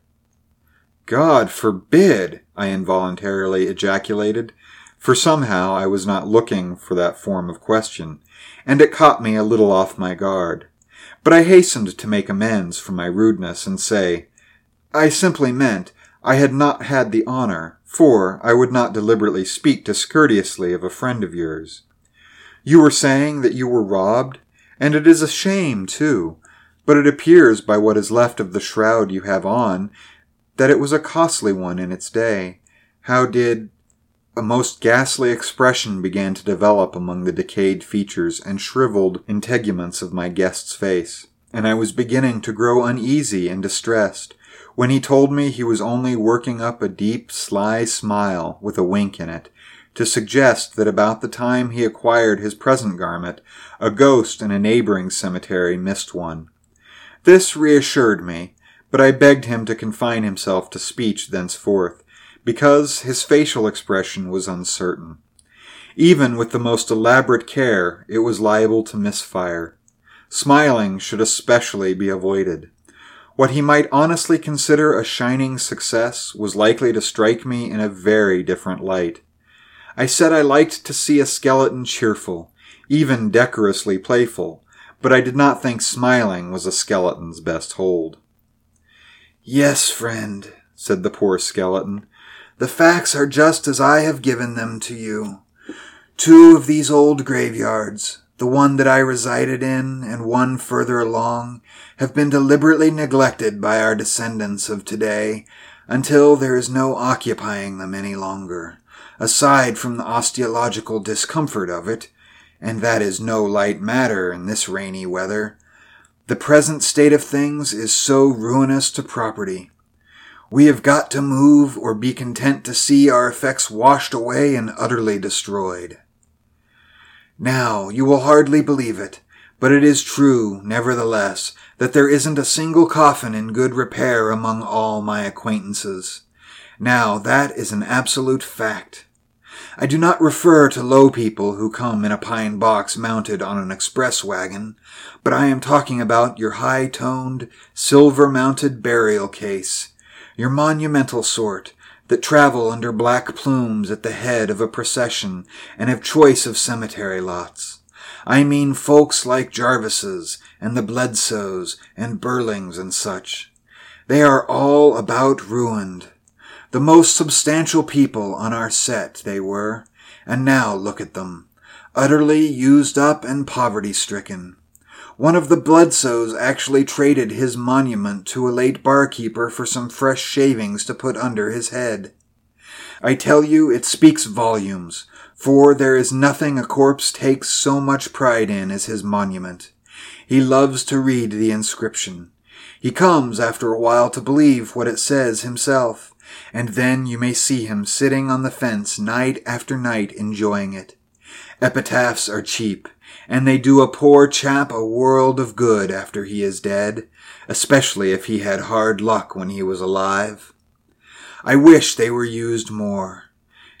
God forbid, I involuntarily ejaculated, for somehow I was not looking for that form of question, and it caught me a little off my guard. But I hastened to make amends for my rudeness and say, I simply meant I had not had the honor, for I would not deliberately speak discourteously of a friend of yours. You were saying that you were robbed, and it is a shame, too, but it appears by what is left of the shroud you have on that it was a costly one in its day. How did... A most ghastly expression began to develop among the decayed features and shriveled integuments of my guest's face, and I was beginning to grow uneasy and distressed, when he told me he was only working up a deep, sly smile, with a wink in it, to suggest that about the time he acquired his present garment, a ghost in a neighboring cemetery missed one. This reassured me, but I begged him to confine himself to speech thenceforth, because his facial expression was uncertain. Even with the most elaborate care, it was liable to misfire. Smiling should especially be avoided. What he might honestly consider a shining success was likely to strike me in a very different light. I said I liked to see a skeleton cheerful, even decorously playful, but I did not think smiling was a skeleton's best hold. Yes, friend, said the poor skeleton, the facts are just as I have given them to you. 2 of these old graveyards, the one that I resided in and one further along, have been deliberately neglected by our descendants of today until there is no occupying them any longer, aside from the osteological discomfort of it, and that is no light matter in this rainy weather. The present state of things is so ruinous to property. We have got to move or be content to see our effects washed away and utterly destroyed. Now, you will hardly believe it, but it is true, nevertheless, that there isn't a single coffin in good repair among all my acquaintances. Now, that is an absolute fact. I do not refer to low people who come in a pine box mounted on an express wagon, but I am talking about your high-toned, silver-mounted burial case, your monumental sort that travel under black plumes at the head of a procession and have choice of cemetery lots. I mean folks like Jarvises and the Bledsoes and Burlings and such. They are all about ruined. The most substantial people on our set, they were, and now look at them, utterly used up and poverty-stricken. One of the Bledsoes actually traded his monument to a late barkeeper for some fresh shavings to put under his head. I tell you, it speaks volumes, for there is nothing a corpse takes so much pride in as his monument. He loves to read the inscription. He comes, after a while, to believe what it says himself. And then you may see him sitting on the fence night after night enjoying it. Epitaphs are cheap, and they do a poor chap a world of good after he is dead, especially if he had hard luck when he was alive. I wish they were used more.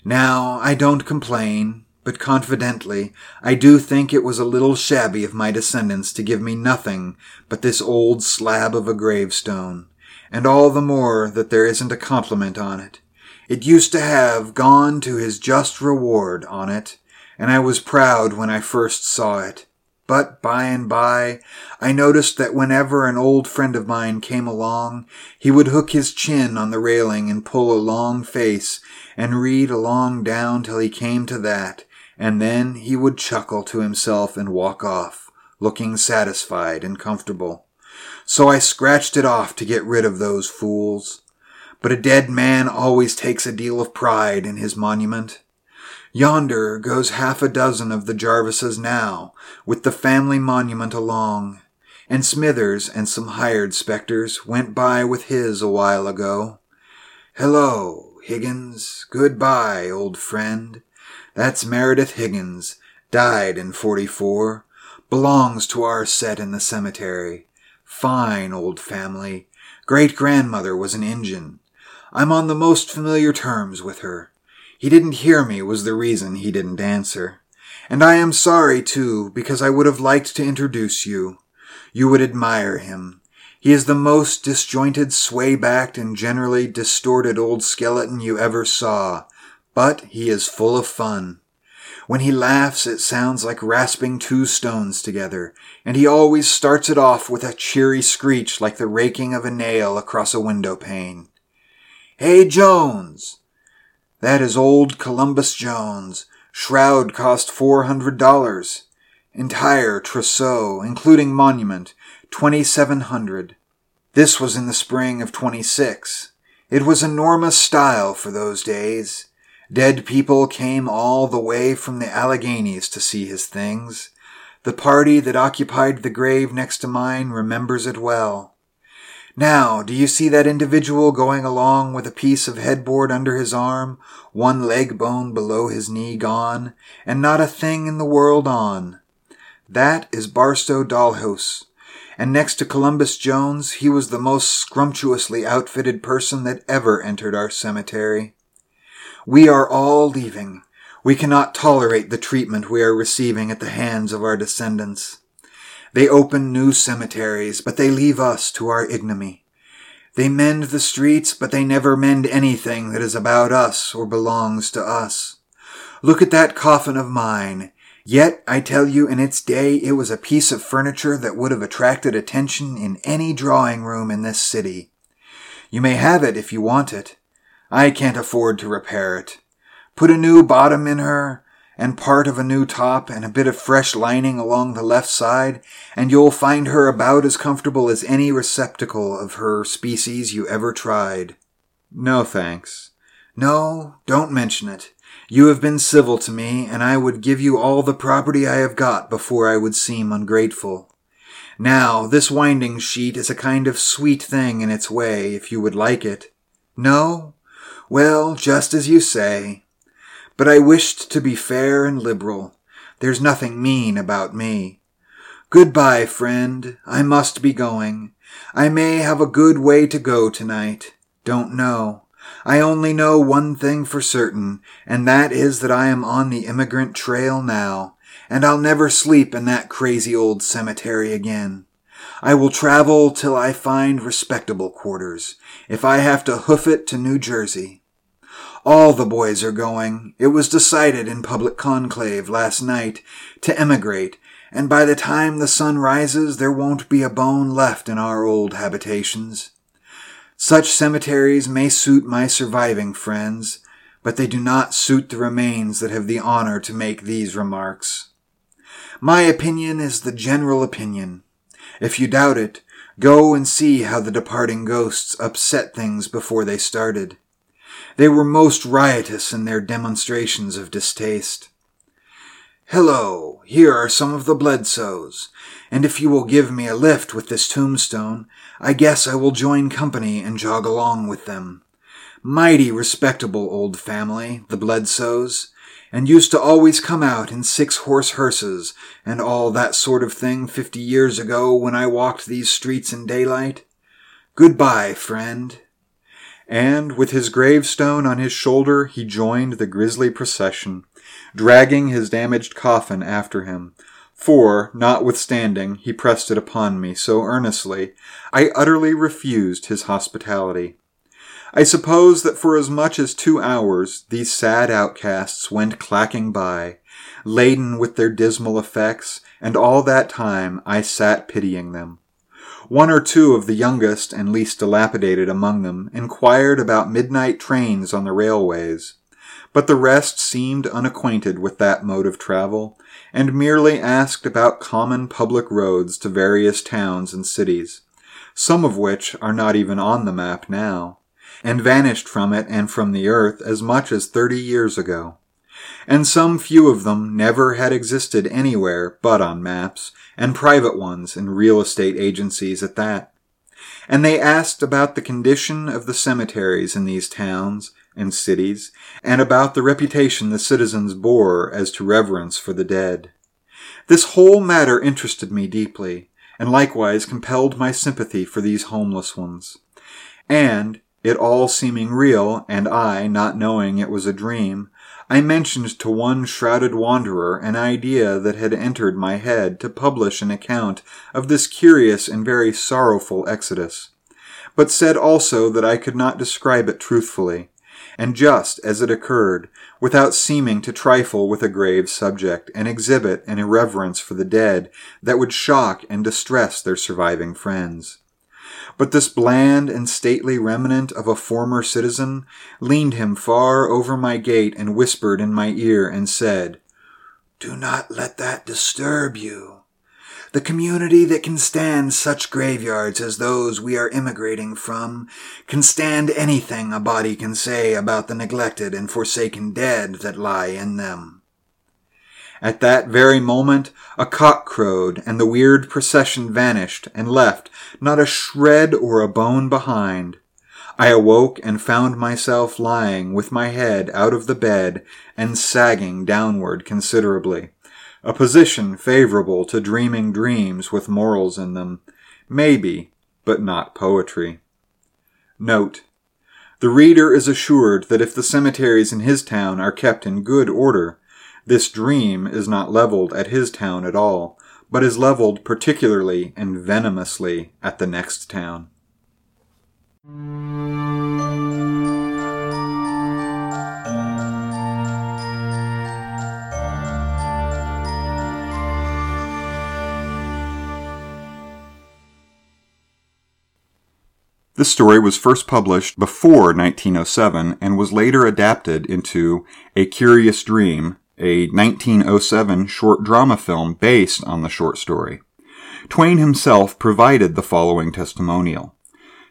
Now, I don't complain, but confidently, I do think it was a little shabby of my descendants to give me nothing but this old slab of a gravestone. And all the more that there isn't a compliment on it. It used to have "Gone to his just reward" on it, and I was proud when I first saw it. But by and by, I noticed that whenever an old friend of mine came along, he would hook his chin on the railing and pull a long face and read along down till he came to that, and then he would chuckle to himself and walk off, looking satisfied and comfortable. So I scratched it off to get rid of those fools. But a dead man always takes a deal of pride in his monument. Yonder goes half a dozen of the Jarvises now, with the family monument along. And Smithers and some hired specters went by with his a while ago. Hello, Higgins. Goodbye, old friend. That's Meredith Higgins. Died in 44. Belongs to our set in the cemetery. Fine old family. Great-grandmother was an Injun. I'm on the most familiar terms with her. He didn't hear me was the reason he didn't answer. And I am sorry, too, because I would have liked to introduce you. You would admire him. He is the most disjointed, sway-backed, and generally distorted old skeleton you ever saw. But he is full of fun. When he laughs, it sounds like rasping two stones together, and he always starts it off with a cheery screech like the raking of a nail across a window pane. Hey, Jones! That is old Columbus Jones. Shroud cost $400. Entire trousseau, including monument, $2,700. This was in the spring of 26. It was enormous style for those days. Dead people came all the way from the Alleghenies to see his things. The party that occupied the grave next to mine remembers it well. Now, do you see that individual going along with a piece of headboard under his arm, one leg bone below his knee gone, and not a thing in the world on? That is Barstow Dollhouse. And next to Columbus Jones, he was the most scrumptuously outfitted person that ever entered our cemetery. We are all leaving. We cannot tolerate the treatment we are receiving at the hands of our descendants. They open new cemeteries, but they leave us to our ignominy. They mend the streets, but they never mend anything that is about us or belongs to us. Look at that coffin of mine. Yet, I tell you, in its day, it was a piece of furniture that would have attracted attention in any drawing room in this city. You may have it if you want it. I can't afford to repair it. Put a new bottom in her, and part of a new top, and a bit of fresh lining along the left side, and you'll find her about as comfortable as any receptacle of her species you ever tried. No, thanks. No, don't mention it. You have been civil to me, and I would give you all the property I have got before I would seem ungrateful. Now, this winding sheet is a kind of sweet thing in its way, if you would like it. No? Well, just as you say. But I wished to be fair and liberal. There's nothing mean about me. Goodbye, friend. I must be going. I may have a good way to go tonight. Don't know. I only know one thing for certain, and that is that I am on the immigrant trail now, and I'll never sleep in that crazy old cemetery again. I will travel till I find respectable quarters, if I have to hoof it to New Jersey. All the boys are going. It was decided in public conclave last night to emigrate, and by the time the sun rises, there won't be a bone left in our old habitations. Such cemeteries may suit my surviving friends, but they do not suit the remains that have the honor to make these remarks. My opinion is the general opinion. If you doubt it, go and see how the departing ghosts upset things before they started. They were most riotous in their demonstrations of distaste. Hello, here are some of the Bledsoes, and if you will give me a lift with this tombstone, I guess I will join company and jog along with them. Mighty respectable old family, the Bledsoes, and used to always come out in 6-horse hearses and all that sort of thing 50 years ago when I walked these streets in daylight. Goodbye, friend. And, with his gravestone on his shoulder, he joined the grisly procession, dragging his damaged coffin after him. For, notwithstanding, he pressed it upon me so earnestly, I utterly refused his hospitality. I suppose that for as much as 2 hours these sad outcasts went clacking by, laden with their dismal effects, and all that time I sat pitying them. 1 or 2 of the youngest and least dilapidated among them inquired about midnight trains on the railways, but the rest seemed unacquainted with that mode of travel, and merely asked about common public roads to various towns and cities, some of which are not even on the map now, and vanished from it and from the earth as much as 30 years ago. And some few of them never had existed anywhere but on maps, and private ones in real estate agencies at that. And they asked about the condition of the cemeteries in these towns and cities, and about the reputation the citizens bore as to reverence for the dead. This whole matter interested me deeply, and likewise compelled my sympathy for these homeless ones. And, it all seeming real, and I, not knowing it was a dream, I mentioned to one shrouded wanderer an idea that had entered my head to publish an account of this curious and very sorrowful exodus, but said also that I could not describe it truthfully, and just as it occurred, without seeming to trifle with a grave subject and exhibit an irreverence for the dead that would shock and distress their surviving friends. But this bland and stately remnant of a former citizen leaned him far over my gate and whispered in my ear and said, "Do not let that disturb you. The community that can stand such graveyards as those we are immigrating from can stand anything a body can say about the neglected and forsaken dead that lie in them." At that very moment, a cock crowed, and the weird procession vanished and left not a shred or a bone behind. I awoke and found myself lying with my head out of the bed and sagging downward considerably, a position favorable to dreaming dreams with morals in them, maybe, but not poetry. Note: the reader is assured that if the cemeteries in his town are kept in good order, this dream is not leveled at his town at all, but is leveled particularly and venomously at the next town. This story was first published before 1907 and was later adapted into A Curious Dream, a 1907 short drama film based on the short story. Twain himself provided the following testimonial.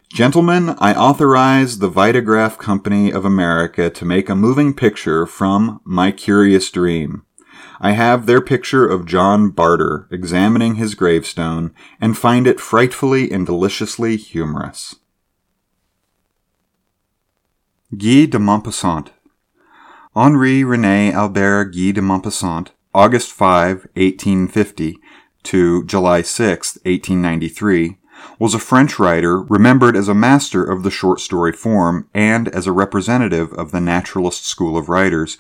"Gentlemen, I authorize the Vitagraph Company of America to make a moving picture from My Curious Dream. I have their picture of John Barter examining his gravestone and find it frightfully and deliciously humorous." Guy de Maupassant. Henri René Albert Guy de Maupassant, August 5, 1850, to July 6, 1893, was a French writer remembered as a master of the short story form and as a representative of the naturalist school of writers,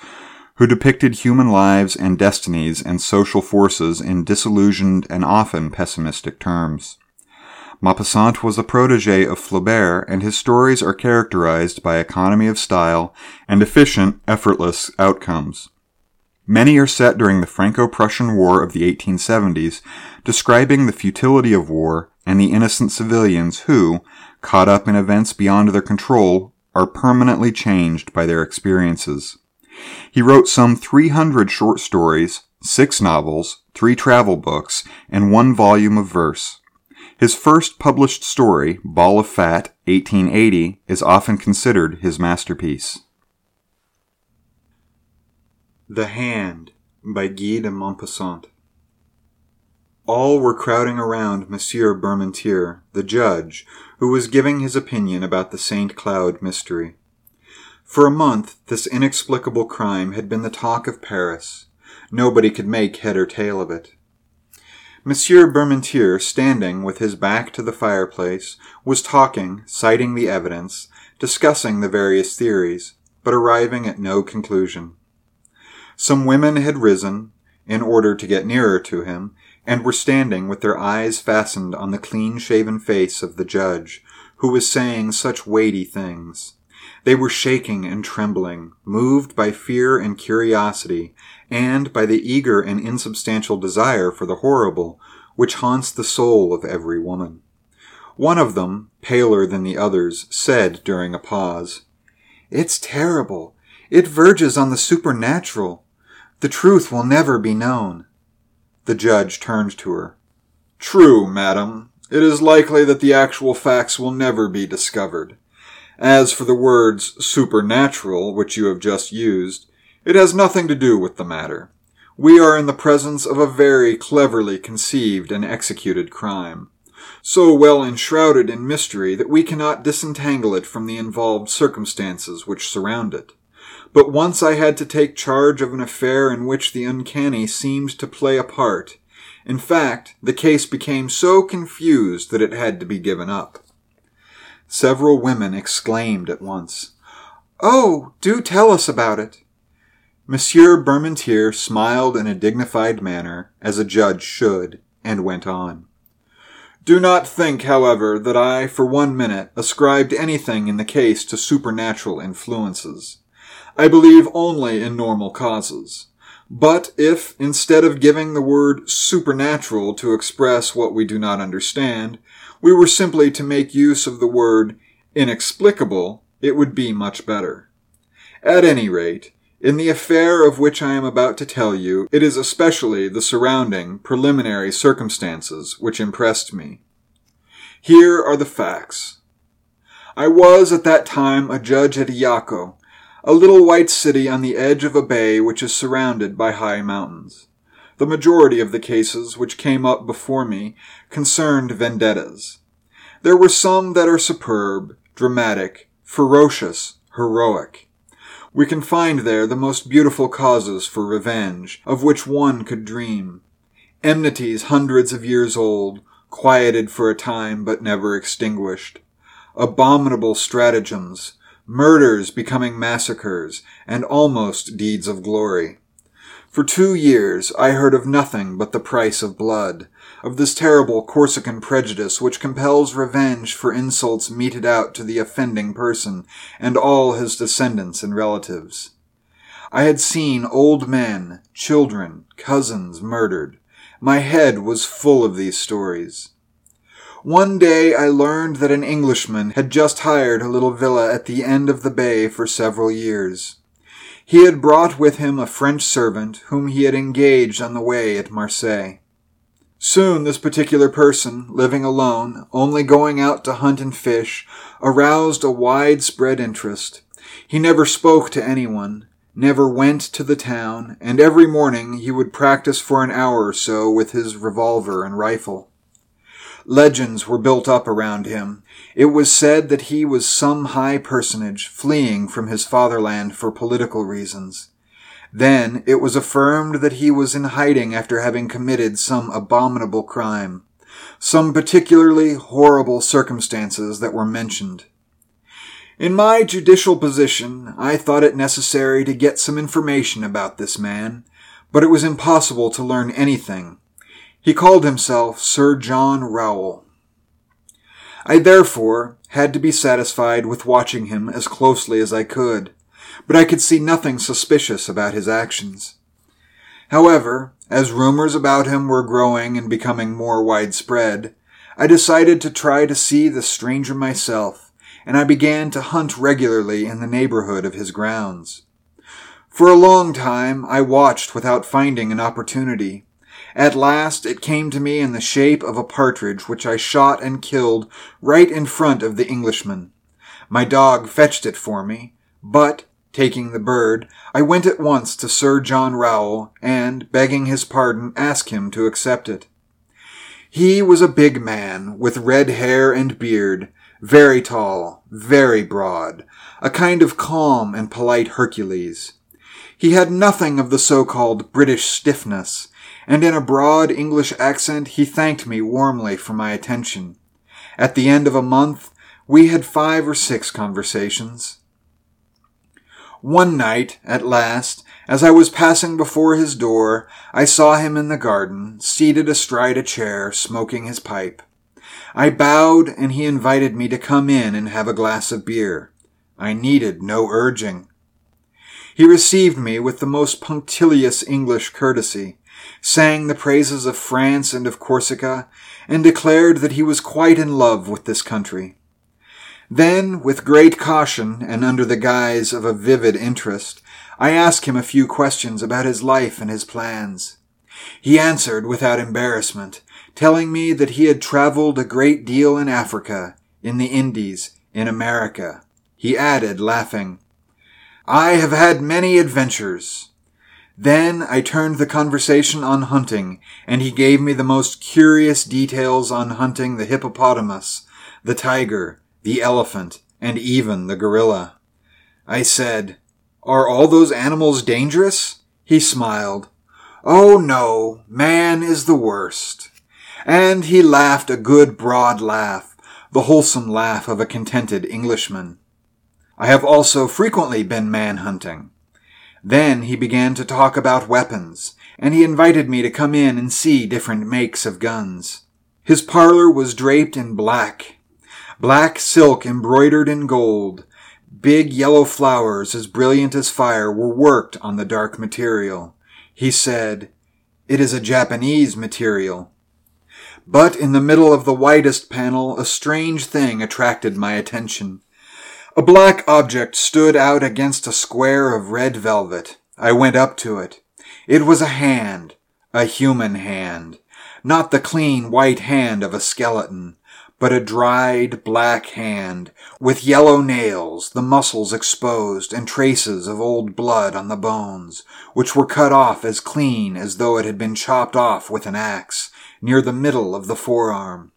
who depicted human lives and destinies and social forces in disillusioned and often pessimistic terms. Maupassant was a protege of Flaubert, and his stories are characterized by economy of style and efficient, effortless outcomes. Many are set during the Franco-Prussian War of the 1870s, describing the futility of war and the innocent civilians who, caught up in events beyond their control, are permanently changed by their experiences. He wrote some 300 short stories, 6 novels, 3 travel books, and 1 volume of verse. His first published story, Ball of Fat, 1880, is often considered his masterpiece. The Hand by Guy de Maupassant. All were crowding around Monsieur Bermentier, the judge, who was giving his opinion about the St. Cloud mystery. For a month, this inexplicable crime had been the talk of Paris. Nobody could make head or tail of it. Monsieur Bermentier, standing with his back to the fireplace, was talking, citing the evidence, discussing the various theories, but arriving at no conclusion. Some women had risen, in order to get nearer to him, and were standing with their eyes fastened on the clean-shaven face of the judge, who was saying such weighty things. They were shaking and trembling, moved by fear and curiosity, and by the eager and insubstantial desire for the horrible, which haunts the soul of every woman. One of them, paler than the others, said during a pause, "It's terrible. It verges on the supernatural. The truth will never be known." The judge turned to her. "True, madam. It is likely that the actual facts will never be discovered. As for the words supernatural, which you have just used, it has nothing to do with the matter. We are in the presence of a very cleverly conceived and executed crime, so well enshrouded in mystery that we cannot disentangle it from the involved circumstances which surround it. But once I had to take charge of an affair in which the uncanny seemed to play a part. In fact, the case became so confused that it had to be given up." Several women exclaimed at once, "Oh, do tell us about it!" Monsieur Bermentier smiled in a dignified manner, as a judge should, and went on. "Do not think, however, that I, for one minute, ascribed anything in the case to supernatural influences. I believe only in normal causes. But if, instead of giving the word supernatural to express what we do not understand, we were simply to make use of the word inexplicable, it would be much better. At any rate, in the affair of which I am about to tell you, it is especially the surrounding preliminary circumstances which impressed me. Here are the facts. I was at that time a judge at Iyaco, a little white city on the edge of a bay which is surrounded by high mountains. The majority of the cases which came up before me concerned vendettas. There were some that are superb, dramatic, ferocious, heroic. We can find there the most beautiful causes for revenge, of which one could dream. Enmities hundreds of years old, quieted for a time but never extinguished. Abominable stratagems, murders becoming massacres, and almost deeds of glory. For 2 years I heard of nothing but the price of blood, of this terrible Corsican prejudice which compels revenge for insults meted out to the offending person and all his descendants and relatives. I had seen old men, children, cousins murdered. My head was full of these stories. One day I learned that an Englishman had just hired a little villa at the end of the bay for several years. He had brought with him a French servant whom he had engaged on the way at Marseilles. Soon this particular person, living alone, only going out to hunt and fish, aroused a widespread interest. He never spoke to anyone, never went to the town, and every morning he would practice for an hour or so with his revolver and rifle. Legends were built up around him. It was said that he was some high personage fleeing from his fatherland for political reasons. Then it was affirmed that he was in hiding after having committed some abominable crime. some particularly horrible circumstances that were mentioned. In my judicial position, I thought it necessary to get some information about this man, but it was impossible to learn anything. He called himself Sir John Rowell. I therefore had to be satisfied with watching him as closely as I could, but I could see nothing suspicious about his actions. However, as rumors about him were growing and becoming more widespread, I decided to try to see the stranger myself, and I began to hunt regularly in the neighborhood of his grounds. For a long time, I watched without finding an opportunity. At last it came to me in the shape of a partridge which I shot and killed right in front of the Englishman. My dog fetched it for me, but, taking the bird, I went at once to Sir John Rowell and, begging his pardon, asked him to accept it. He was a big man, with red hair and beard, very tall, very broad, a kind of calm and polite Hercules. He had nothing of the so-called British stiffness, and in a broad English accent he thanked me warmly for my attention. At the end of a month, we had 5 or 6 conversations. One night, at last, as I was passing before his door, I saw him in the garden, seated astride a chair, smoking his pipe. I bowed, and he invited me to come in and have a glass of beer. I needed no urging. He received me with the most punctilious English courtesy, sang the praises of France and of Corsica, and declared that he was quite in love with this country. Then, with great caution and under the guise of a vivid interest, I asked him a few questions about his life and his plans. He answered without embarrassment, telling me that he had traveled a great deal in Africa, in the Indies, in America. He added, laughing, "I have had many adventures." Then I turned the conversation on hunting, and he gave me the most curious details on hunting the hippopotamus, the tiger, the elephant, and even the gorilla. I said, "Are all those animals dangerous?" He smiled. "Oh no, man is the worst." And he laughed a good broad laugh, the wholesome laugh of a contented Englishman. "I have also frequently been man-hunting." Then he began to talk about weapons, and he invited me to come in and see different makes of guns. His parlor was draped in black silk embroidered in gold. Big yellow flowers as brilliant as fire were worked on the dark material. He said, "It is a Japanese material." But in the middle of the widest panel, a strange thing attracted my attention. A black object stood out against a square of red velvet. I went up to it. It was a hand, a human hand, not the clean white hand of a skeleton, but a dried black hand, with yellow nails, the muscles exposed, and traces of old blood on the bones, which were cut off as clean as though it had been chopped off with an axe, near the middle of the forearm.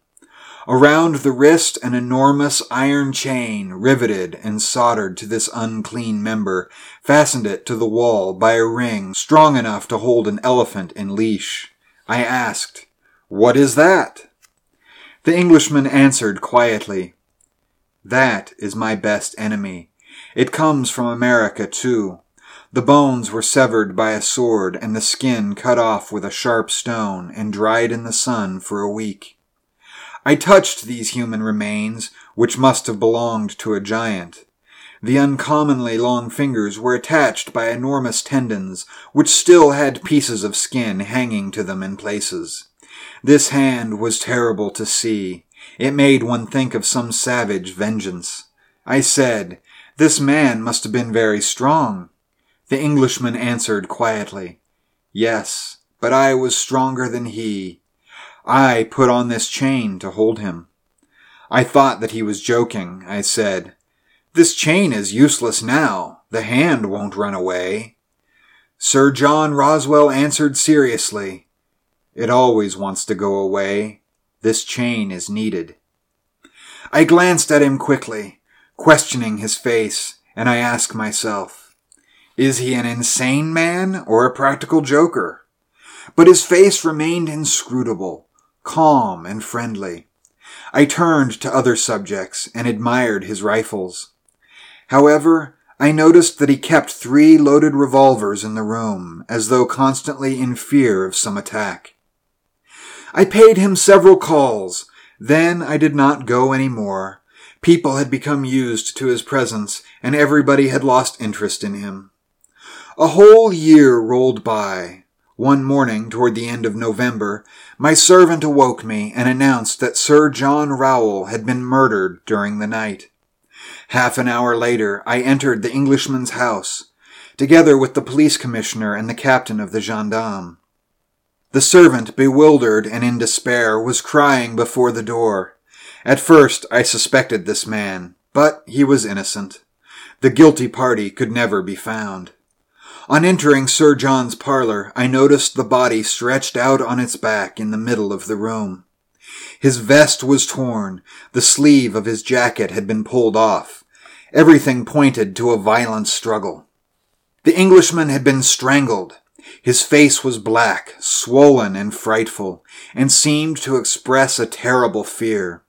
Around the wrist an enormous iron chain, riveted and soldered to this unclean member, fastened it to the wall by a ring strong enough to hold an elephant in leash. I asked, "What is that?" The Englishman answered quietly, "That is my best enemy. It comes from America, too. The bones were severed by a sword and the skin cut off with a sharp stone and dried in the sun for a week. I touched these human remains, which must have belonged to a giant. The uncommonly long fingers were attached by enormous tendons, which still had pieces of skin hanging to them in places. This hand was terrible to see. It made one think of some savage vengeance. I said, 'This man must have been very strong.' The Englishman answered quietly, 'Yes, but I was stronger than he. I put on this chain to hold him.' I thought that he was joking. I said, 'This chain is useless now. The hand won't run away.' Sir John Roswell answered seriously, 'It always wants to go away. This chain is needed.' I glanced at him quickly, questioning his face, and I asked myself, 'Is he an insane man or a practical joker?' But his face remained inscrutable, calm and friendly. I turned to other subjects and admired his rifles. However, I noticed that he kept 3 loaded revolvers in the room, as though constantly in fear of some attack. I paid him several calls. Then I did not go any more. People had become used to his presence, and everybody had lost interest in him. A whole year rolled by. One morning, toward the end of November, my servant awoke me and announced that Sir John Rowell had been murdered during the night. Half an hour later, I entered the Englishman's house, together with the police commissioner and the captain of the gendarme. The servant, bewildered and in despair, was crying before the door. At first, I suspected this man, but he was innocent. The guilty party could never be found. On entering Sir John's parlor, I noticed the body stretched out on its back in the middle of the room. His vest was torn, the sleeve of his jacket had been pulled off. Everything pointed to a violent struggle. The Englishman had been strangled. His face was black, swollen and frightful, and seemed to express a terrible fear.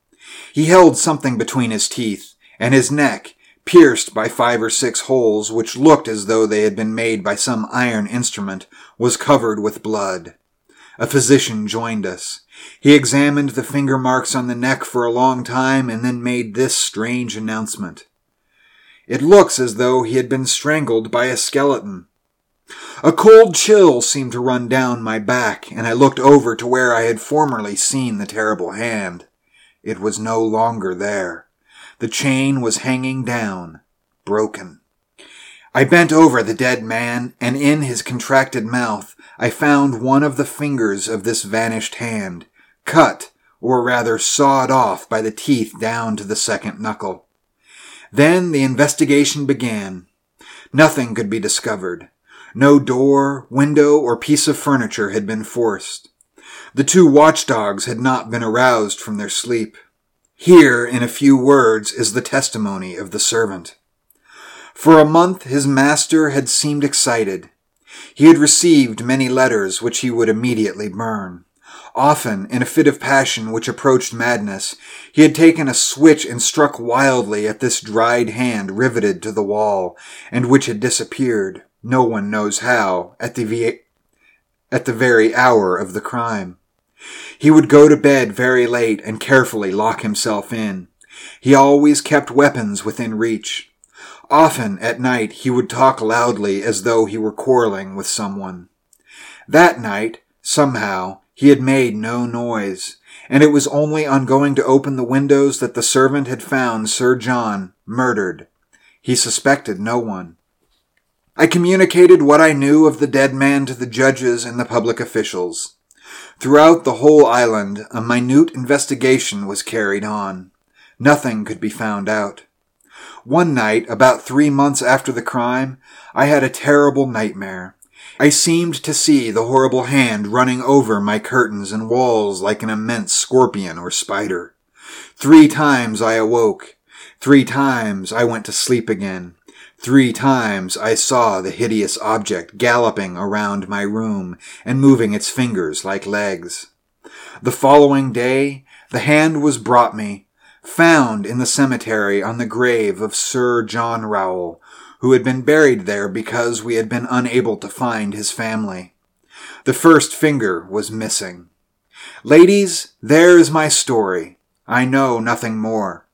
He held something between his teeth, and his neck, pierced by 5 or 6 holes which looked as though they had been made by some iron instrument, was covered with blood. A physician joined us. He examined the finger marks on the neck for a long time and then made this strange announcement. It looks as though he had been strangled by a skeleton. A cold chill seemed to run down my back, and I looked over to where I had formerly seen the terrible hand. It was no longer there. The chain was hanging down, broken. I bent over the dead man, and in his contracted mouth I found one of the fingers of this vanished hand, cut, or rather sawed off by the teeth down to the second knuckle. Then the investigation began. Nothing could be discovered. No door, window, or piece of furniture had been forced. The 2 watchdogs had not been aroused from their sleep. Here, in a few words, is the testimony of the servant. For a month his master had seemed excited. He had received many letters which he would immediately burn. Often, in a fit of passion which approached madness, he had taken a switch and struck wildly at this dried hand riveted to the wall, and which had disappeared, no one knows how, at the very hour of the crime. He would go to bed very late and carefully lock himself in. He always kept weapons within reach. Often at night he would talk loudly as though he were quarreling with someone. That night, somehow, he had made no noise, and it was only on going to open the windows that the servant had found Sir John murdered. He suspected no one. I communicated what I knew of the dead man to the judges and the public officials. Throughout the whole island, a minute investigation was carried on. Nothing could be found out. One night, about 3 months after the crime, I had a terrible nightmare. I seemed to see the horrible hand running over my curtains and walls like an immense scorpion or spider. 3 times I awoke. 3 times I went to sleep again. 3 times I saw the hideous object galloping around my room and moving its fingers like legs. The following day, the hand was brought me, found in the cemetery on the grave of Sir John Rowell, who had been buried there because we had been unable to find his family. The first finger was missing. Ladies, there is my story. I know nothing more.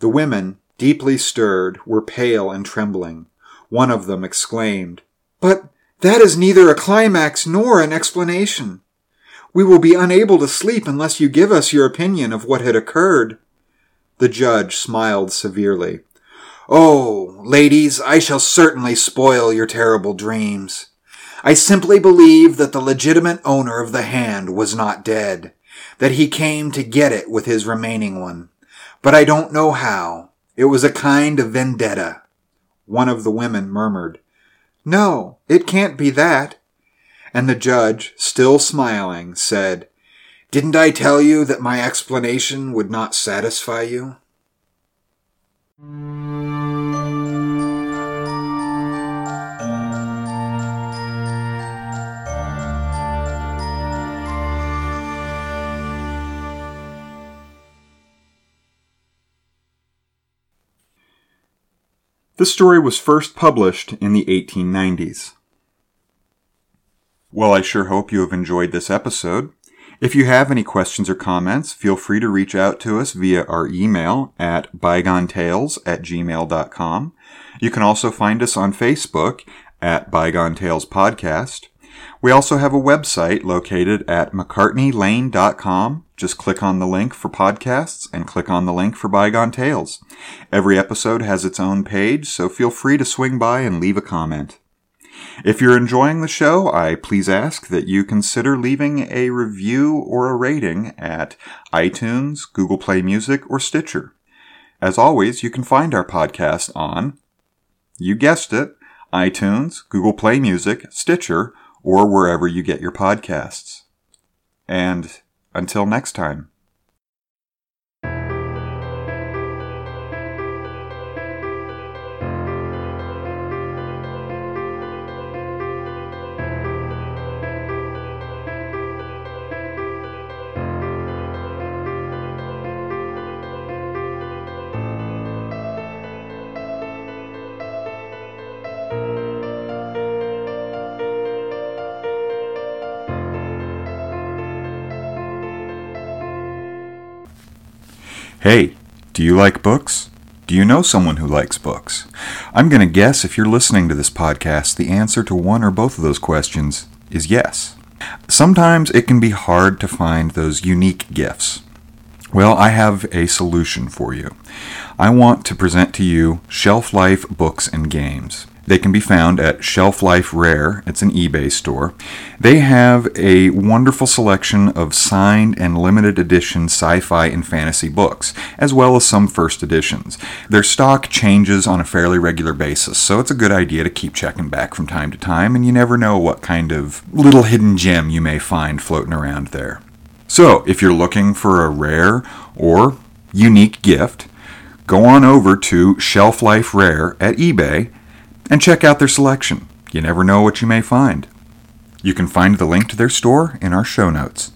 The women, deeply stirred, were pale and trembling. One of them exclaimed, "But that is neither a climax nor an explanation. We will be unable to sleep unless you give us your opinion of what had occurred." The judge smiled severely. "Oh, ladies, I shall certainly spoil your terrible dreams. I simply believe that the legitimate owner of the hand was not dead, that he came to get it with his remaining one. But I don't know how. It was a kind of vendetta." One of the women murmured, "No, it can't be that." And the judge, still smiling, said, "Didn't I tell you that my explanation would not satisfy you?" This story was first published in the 1890s. Well, I sure hope you have enjoyed this episode. If you have any questions or comments, feel free to reach out to us via our email at BygoneTales@gmail.com. You can also find us on Facebook at Bygone Tales Podcast. We also have a website located at mccartneylane.com. Just click on the link for podcasts and click on the link for Bygone Tales. Every episode has its own page, so feel free to swing by and leave a comment. If you're enjoying the show, I please ask that you consider leaving a review or a rating at iTunes, Google Play Music, or Stitcher. As always, you can find our podcast on, you guessed it, iTunes, Google Play Music, Stitcher, or wherever you get your podcasts. And until next time. Hey, do you like books? Do you know someone who likes books? I'm going to guess if you're listening to this podcast, the answer to one or both of those questions is yes. Sometimes it can be hard to find those unique gifts. Well, I have a solution for you. I want to present to you Shelf Life Books and Games. They can be found at Shelf Life Rare. It's an eBay store. They have a wonderful selection of signed and limited edition sci-fi and fantasy books, as well as some first editions. Their stock changes on a fairly regular basis, so it's a good idea to keep checking back from time to time, and you never know what kind of little hidden gem you may find floating around there. So, if you're looking for a rare or unique gift, go on over to Shelf Life Rare at eBay and check out their selection. You never know what you may find. You can find the link to their store in our show notes.